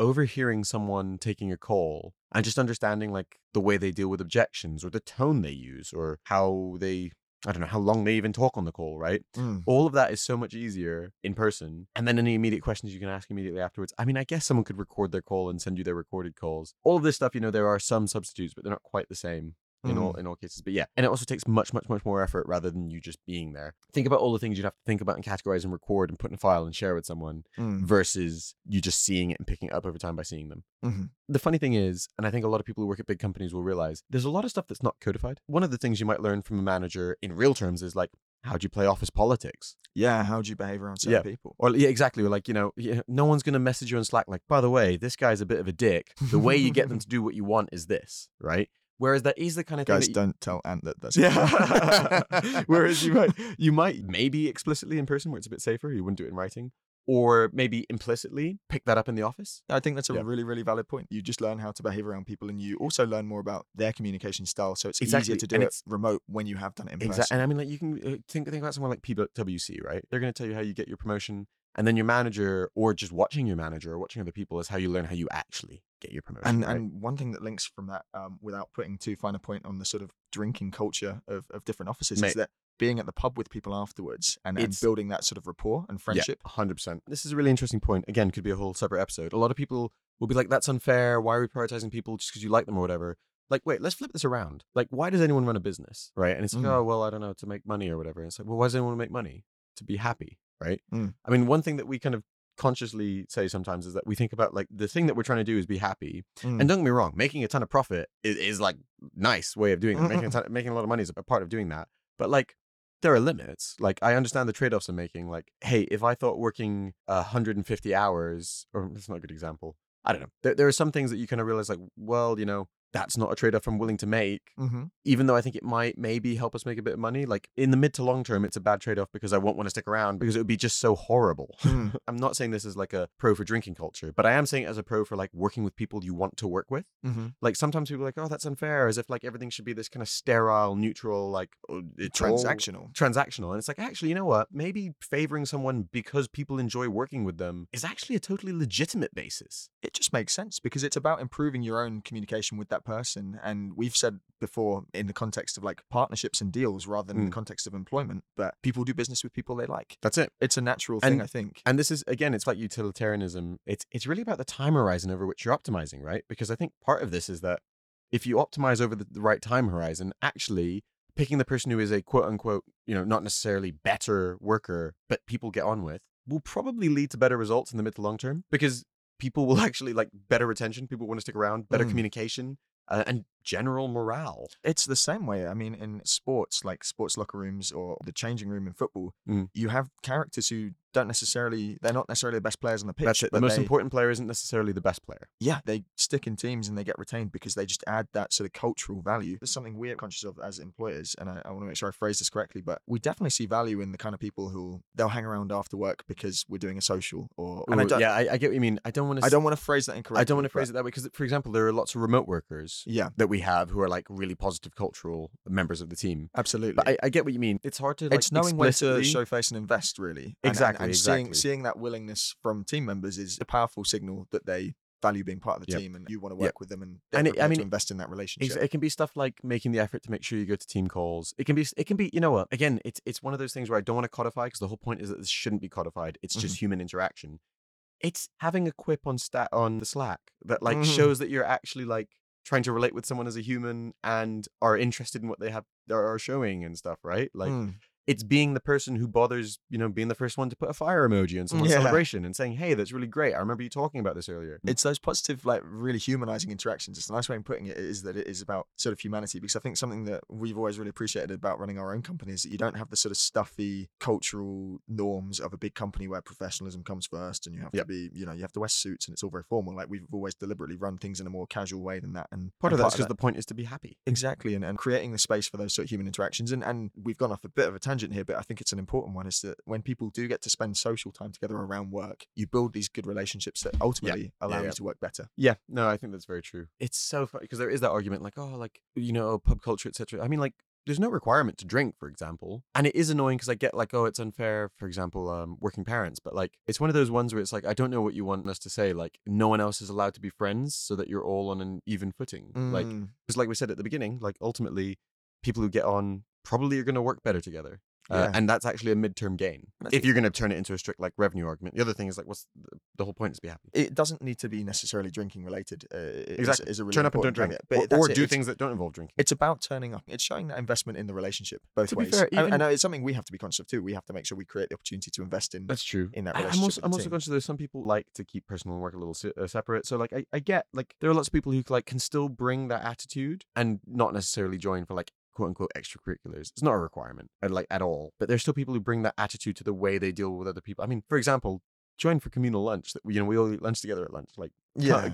overhearing someone taking a call and just understanding like the way they deal with objections or the tone they use or how they, I don't know, how long they even talk on the call, right? All of that is so much easier in person. And then any immediate questions you can ask immediately afterwards. I mean, I guess someone could record their call and send you their recorded calls. All of this stuff, you know, there are some substitutes, but they're not quite the same in all cases. But yeah, and it also takes much more effort rather than you just being there. Think about all the things you'd have to think about and categorize and record and put in a file and share with someone versus you just seeing it and picking it up over time by seeing them. The funny thing is, and I think a lot of people who work at big companies will realize, there's a lot of stuff that's not codified. One of the things you might learn from a manager in real terms is like, how do you play office politics? Yeah, how do you behave around certain people? Or yeah, exactly. Or like, you know, no one's going to message you on Slack like, by the way, this guy's a bit of a dick. The way you get them to do what you want is this, right? Whereas that is the kind of thing that don't tell Ant that's whereas you might maybe explicitly in person where it's a bit safer, you wouldn't do it in writing, or maybe implicitly pick that up in the office. I think that's a really, really valid point. You just learn how to behave around people and you also learn more about their communication style. So it's easier to do and it's remote when you have done it in person. And I mean, like you can think about someone like PWC, right? They're going to tell you how you get your promotion. And then your manager, or just watching your manager or watching other people, is how you learn how you actually get your promotion. And, right? And one thing that links from that, without putting too fine a point on the sort of drinking culture of different offices, is that being at the pub with people afterwards and building that sort of rapport and friendship. 100%. This is a really interesting point. Again, could be a whole separate episode. A lot of people will be like, that's unfair. Why are we prioritizing people just because you like them or whatever? Like, wait, let's flip this around. Like, why does anyone run a business, right? And it's like, oh, well, I don't know, to make money or whatever. And it's like, well, why does anyone make money? To be happy, right? I mean, one thing that we kind of consciously say sometimes is that we think about, like, the thing that we're trying to do is be happy. And don't get me wrong, making a ton of profit is like, nice way of doing it. Making a lot of money is a part of doing that. But, like, there are limits. Like, I understand the trade-offs I'm making. Like, hey, if I thought working 150 hours, or that's not a good example. I don't know. There are some things that you kind of realize, like, well, you know, that's not a trade-off I'm willing to make, even though I think it might maybe help us make a bit of money. Like, in the mid to long term, it's a bad trade-off because I won't want to stick around because it would be just so horrible. I'm not saying this as like a pro for drinking culture, but I am saying it as a pro for like working with people you want to work with. Like, sometimes people are like, oh, that's unfair, as if like everything should be this kind of sterile, neutral, like transactional. And it's like, actually, you know what? Maybe favoring someone because people enjoy working with them is actually a totally legitimate basis. It just makes sense because it's about improving your own communication with that person. And we've said before, in the context of like partnerships and deals rather than in the context of employment, but people do business with people they like. That's it. It's a natural thing, I think. And this is, again, it's like utilitarianism. It's really about the time horizon over which you're optimizing, right? Because I think part of this is that if you optimize over the right time horizon, actually picking the person who is a quote unquote, you know, not necessarily better worker, but people get on with, will probably lead to better results in the mid to long term, because people will actually like better retention. People want to stick around, better communication, and general morale. It's the same way. I mean, in sports, like sports locker rooms or the changing room in football, you have characters who they're not necessarily the best players on the pitch. That's it. The most important player isn't necessarily the best player. Yeah, they stick in teams and they get retained because they just add that sort of cultural value. There's something we're conscious of as employers, and I want to make sure I phrase this correctly, but we definitely see value in the kind of people who they'll hang around after work because we're doing a social or... I get what you mean. I don't want to phrase that incorrectly. I don't want to phrase it that way because, for example, there are lots of remote workers that we have who are like really positive cultural members of the team. Absolutely. But I get what you mean. It's hard to... it's knowing when to show face and invest, really. Exactly. Seeing that willingness from team members is a powerful signal that they value being part of the team and you want to work with them and to invest in that relationship. It can be stuff like making the effort to make sure you go to team calls. It can be, you know what, again, it's one of those things where I don't want to codify because the whole point is that this shouldn't be codified. It's just human interaction. It's having a quip on the Slack that like shows that you're actually like trying to relate with someone as a human and are interested in what they have or are showing and stuff, right? Like it's being the person who bothers, you know, being the first one to put a fire emoji on someone's celebration and saying, hey, that's really great. I remember you talking about this earlier. It's those positive, like really humanizing interactions. It's a nice way of putting it is that it is about sort of humanity, because I think something that we've always really appreciated about running our own company is that you don't have the sort of stuffy cultural norms of a big company where professionalism comes first and you have to be, you know, you have to wear suits and it's all very formal. Like we've always deliberately run things in a more casual way than that. And part of that's because the point is to be happy. Exactly. And creating the space for those sort of human interactions. And we've gone off a bit of a tangent here, but I think it's an important one, is that when people do get to spend social time together around work, you build these good relationships that ultimately allow you to work better. Yeah, no, I think that's very true. It's so funny because there is that argument like, oh, like, you know, pub culture, etc. I mean, like, there's no requirement to drink, for example. And it is annoying because I get like, oh, it's unfair, for example, working parents. But like, it's one of those ones where it's like, I don't know what you want us to say. Like, no one else is allowed to be friends so that you're all on an even footing. Like, because like we said at the beginning, like ultimately people who get on probably are going to work better together. And that's actually a midterm gain. If you're going to turn it into a strict like revenue argument. The other thing is like, what's the whole point is to be happy. It doesn't need to be necessarily drinking related. Exactly. Is a really turn up and don't drink. Or do things that don't involve drinking. It's about turning up. It's showing that investment in the relationship both ways. Fair, and it's something we have to be conscious of too. We have to make sure we create the opportunity to invest in. That's true. In that relationship. I'm also conscious that some people like to keep personal and work a little separate. So like I get like there are lots of people who like can still bring that attitude and not necessarily join for like quote unquote extracurriculars. It's not a requirement like at all, but there's still people who bring that attitude to the way they deal with other people. I mean, for example, join for communal lunch that, you know, we all eat lunch together at lunch. Like,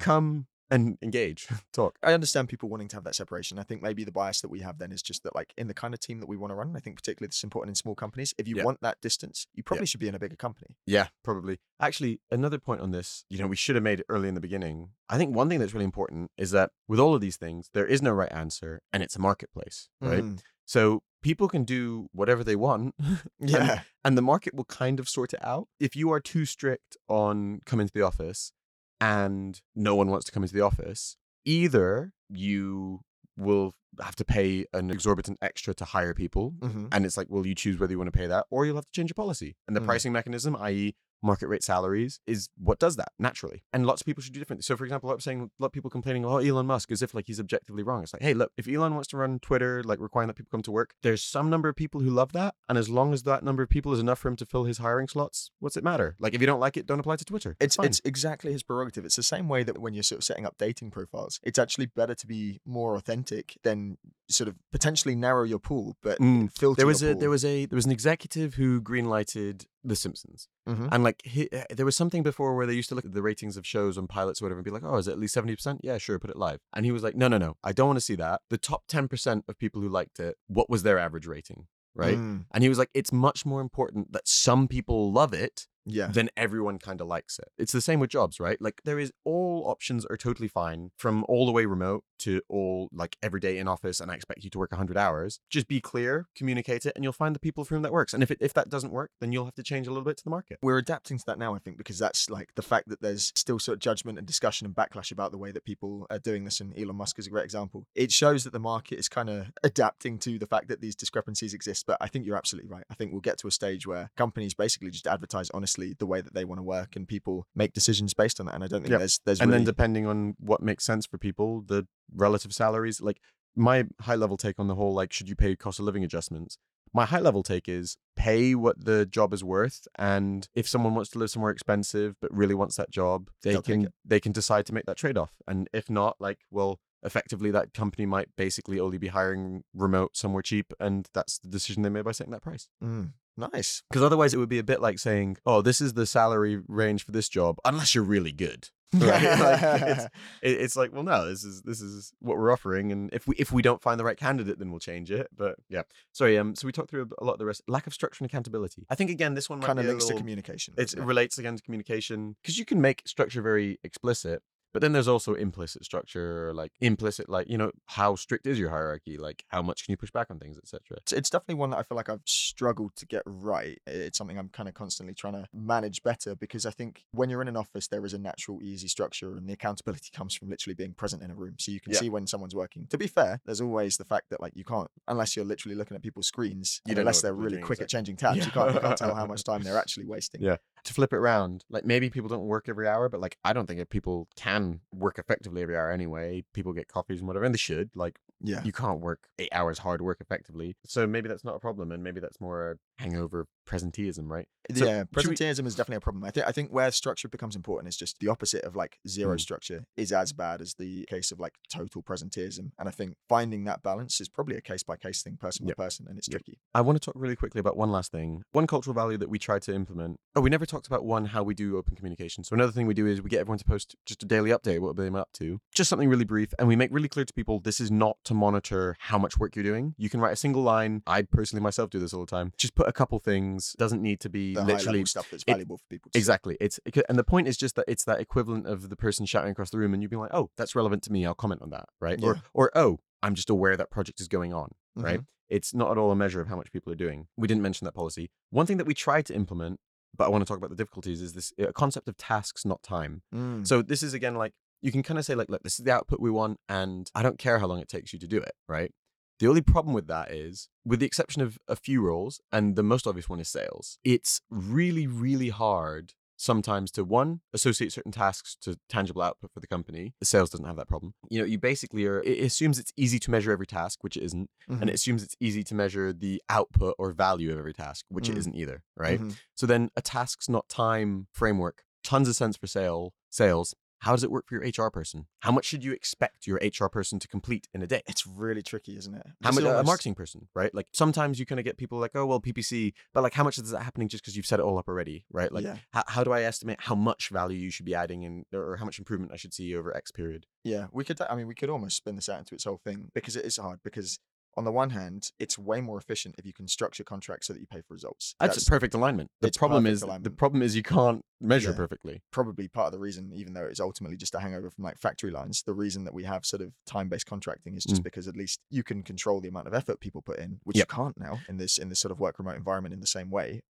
come and engage, talk. I understand people wanting to have that separation. I think maybe the bias that we have then is just that like in the kind of team that we want to run, I think particularly this is important in small companies. If you want that distance, you probably should be in a bigger company. Yeah, probably. Actually, another point on this, you know, we should have made it early in the beginning. I think one thing that's really important is that with all of these things, there is no right answer and it's a marketplace, right? So people can do whatever they want. And the market will kind of sort it out. If you are too strict on come into the office, and no one wants to come into the office, either you will have to pay an exorbitant extra to hire people. And it's like, well, you choose whether you want to pay that or you'll have to change your policy. And the pricing mechanism, i.e. market rate salaries is what does that naturally. And lots of people should do differently. So for example, I'm saying a lot of people complaining, oh, Elon Musk, as if like he's objectively wrong. It's like, hey, look, if Elon wants to run Twitter, like requiring that people come to work, there's some number of people who love that. And as long as that number of people is enough for him to fill his hiring slots, what's it matter? Like, if you don't like it, don't apply to Twitter. It's exactly his prerogative. It's the same way that when you're sort of setting up dating profiles, it's actually better to be more authentic than sort of potentially narrow your pool, but filter there was an executive who greenlighted The Simpsons. Mm-hmm. And like there was something before where they used to look at the ratings of shows on pilots or whatever and be like, oh, is it at least 70%? Yeah, sure, put it live. And he was like, no, I don't want to see that. The top 10% of people who liked it, what was their average rating? Right? Mm. And he was like, it's much more important that some people love it than everyone kind of likes it. It's the same with jobs, right? Like there is all options are totally fine, from all the way remote to all like every day in office and I expect you to work 100 hours. Just be clear, communicate it, and you'll find the people for whom that works. And if that doesn't work, then you'll have to change a little bit to the market. We're adapting to that now, I think, because that's like the fact that there's still sort of judgment and discussion and backlash about the way that people are doing this. And Elon Musk is a great example. It shows that the market is kind of adapting to the fact that these discrepancies exist. But I think you're absolutely right. I think we'll get to a stage where companies basically just advertise honestly the way that they want to work and people make decisions based on that. And I don't think there's and really... then depending on what makes sense for people, the relative salaries, like my high level take on the whole, like, should you pay cost of living adjustments? My high level take is pay what the job is worth. And if someone wants to live somewhere expensive, but really wants that job, they can decide to make that trade off. And if not, like, well, effectively that company might basically only be hiring remote somewhere cheap. And that's the decision they made by setting that price. Mm. Nice. Because otherwise it would be a bit like saying, oh, this is the salary range for this job, unless you're really good. Right? Like, it's like, well, no, this is what we're offering, and if we don't find the right candidate, then we'll change it. But yeah, sorry. So we talked through a lot of the rest. Lack of structure and accountability. I think again, this one kind of links to communication. It relates again to communication, because you can make structure very explicit, but then there's also implicit structure, like implicit, like, you know, how strict is your hierarchy? Like, how much can you push back on things, etc. It's definitely one that I feel like I've struggled to get right. It's something I'm kind of constantly trying to manage better, because I think when you're in an office, there is a natural, easy structure, and the accountability comes from literally being present in a room. So you can see when someone's working. To be fair, there's always the fact that, like, you can't, unless you're literally looking at people's screens, unless they're really quick at changing tabs, you can't tell how much time they're actually wasting. Yeah. To flip it around, like, maybe people don't work every hour, but like, I don't think if people can work effectively every hour anyway. People get coffees and whatever, and they should. Like, you can't work 8 hours hard work effectively. So maybe that's not a problem, and maybe that's more hangover presenteeism, right? So presenteeism is definitely a problem. I think where structure becomes important is just the opposite of, like, zero structure is as bad as the case of, like, total presenteeism. And I think finding that balance is probably a case by case thing, person by person, and it's tricky. I want to talk really quickly about one last thing. One cultural value that we try to implement. Oh, we never talked about how we do open communication. So another thing we do is we get everyone to post just a daily update, what they're up to, just something really brief, and we make really clear to people this is not to monitor how much work you're doing. You can write a single line. I personally myself do this all the time. Just put a couple things. Doesn't need to be the literally stuff that's valuable for people to exactly see. And the point is just that it's that equivalent of the person shouting across the room and you being like, oh, that's relevant to me, I'll comment on that, right? Or oh, I'm just aware that project is going on, right? It's not at all a measure of how much people are doing. We didn't mention that policy. One thing that we try to implement, but I want to talk about the difficulties, is this concept of tasks, not time. So this is, again, like, you can kind of say, like, look, this is the output we want, and I don't care how long it takes you to do it, right? The only problem with that is, with the exception of a few roles, and the most obvious one is sales, it's really, really hard sometimes to, one, associate certain tasks to tangible output for the company. The sales doesn't have that problem. You know, you basically are, it assumes it's easy to measure every task, which it isn't. And it assumes it's easy to measure the output or value of every task, which it isn't either, right? So then a tasks, not time framework, tons of sense for sales. How does it work for your HR person? How much should you expect your HR person to complete in a day? It's really tricky, isn't it? How much a marketing person, right? Like, sometimes you kind of get people like, oh, well, PPC, but like, how much is that happening just because you've set it all up already, right? Like, how do I estimate how much value you should be adding in, or how much improvement I should see over X period? Yeah, we could almost spin this out into its whole thing, because it is hard, because on the one hand, it's way more efficient if you can structure contracts so that you pay for results. That's perfect alignment. The problem is you can't measure perfectly. Probably part of the reason, even though it's ultimately just a hangover from, like, factory lines, the reason that we have sort of time-based contracting is just because at least you can control the amount of effort people put in, which you can't now in this sort of work remote environment in the same way.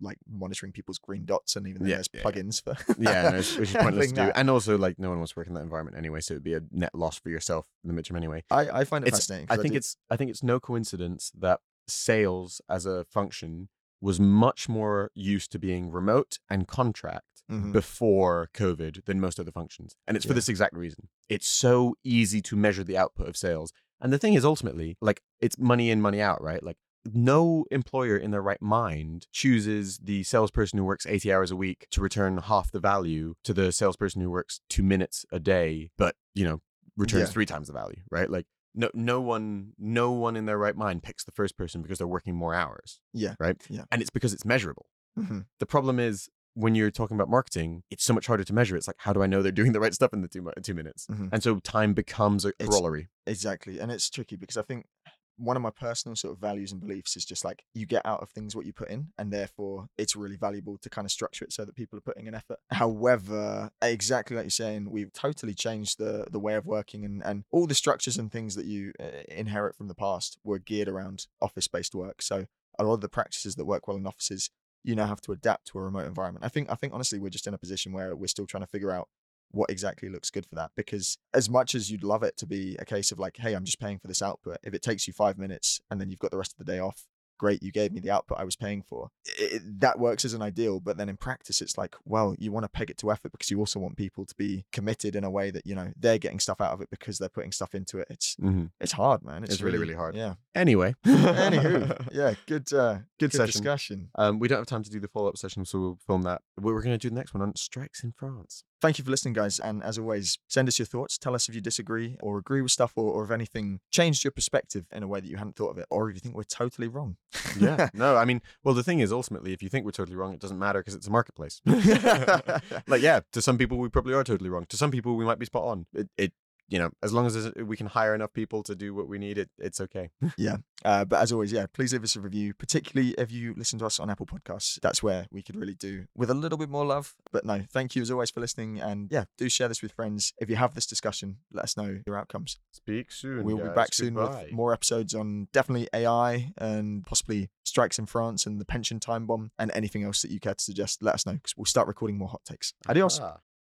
Like, monitoring people's green dots, and even though there's plugins for which is pointless to do. And also, like, no one wants to work in that environment anyway, so it'd be a net loss for yourself in the midterm anyway. I find it fascinating. I think it's no coincidence that sales as a function was much more used to being remote and contract before COVID than most other functions. And it's for this exact reason. It's so easy to measure the output of sales. And the thing is, ultimately, like, it's money in, money out, right? Like, no employer in their right mind chooses the salesperson who works 80 hours a week to return half the value to the salesperson who works 2 minutes a day, but, you know, returns 3 times the value, right? Like, no one in their right mind picks the first person because they're working more hours. Yeah. Right. Yeah. And it's because it's measurable. Mm-hmm. The problem is, when you're talking about marketing, it's so much harder to measure. It's like, how do I know they're doing the right stuff in the 2 minutes? Mm-hmm. And so time becomes a corollary. Exactly. And it's tricky because I think one of my personal sort of values and beliefs is just like, you get out of things what you put in, and therefore it's really valuable to kind of structure it so that people are putting an effort. However, exactly like you're saying, we've totally changed the way of working, and all the structures and things that you inherit from the past were geared around office-based work. So a lot of the practices that work well in offices, you now have to adapt to a remote environment. I think honestly, we're just in a position where we're still trying to figure out what exactly looks good for that, because as much as you'd love it to be a case of like, hey, I'm just paying for this output, if it takes you 5 minutes and then you've got the rest of the day off, great, you gave me the output I was paying for, that works as an ideal. But then in practice, it's like, well, you want to peg it to effort because you also want people to be committed in a way that, you know, they're getting stuff out of it because they're putting stuff into it. It's hard, man. It's really hard. Yeah. Anyway. Anywho. Yeah. Good session. Discussion. We don't have time to do the follow-up session, so we'll film that. We're going to do the next one on strikes in France. Thank you for listening, guys. And as always, send us your thoughts. Tell us if you disagree or agree with stuff, or if anything changed your perspective in a way that you hadn't thought of it, or if you think we're totally wrong. Yeah. No, I mean, well, the thing is, ultimately, if you think we're totally wrong, it doesn't matter because it's a marketplace. Like, yeah, to some people, we probably are totally wrong. To some people, we might be spot on. It you know, as long as we can hire enough people to do what we need, it's okay. Yeah. But as always, yeah, please leave us a review, particularly if you listen to us on Apple Podcasts. That's where we could really do with a little bit more love. But no, thank you as always for listening. And yeah, do share this with friends. If you have this discussion, let us know your outcomes. Speak soon. We'll be back soon with more episodes on definitely AI and possibly strikes in France and the pension time bomb and anything else that you care to suggest. Let us know because we'll start recording more hot takes. Adios.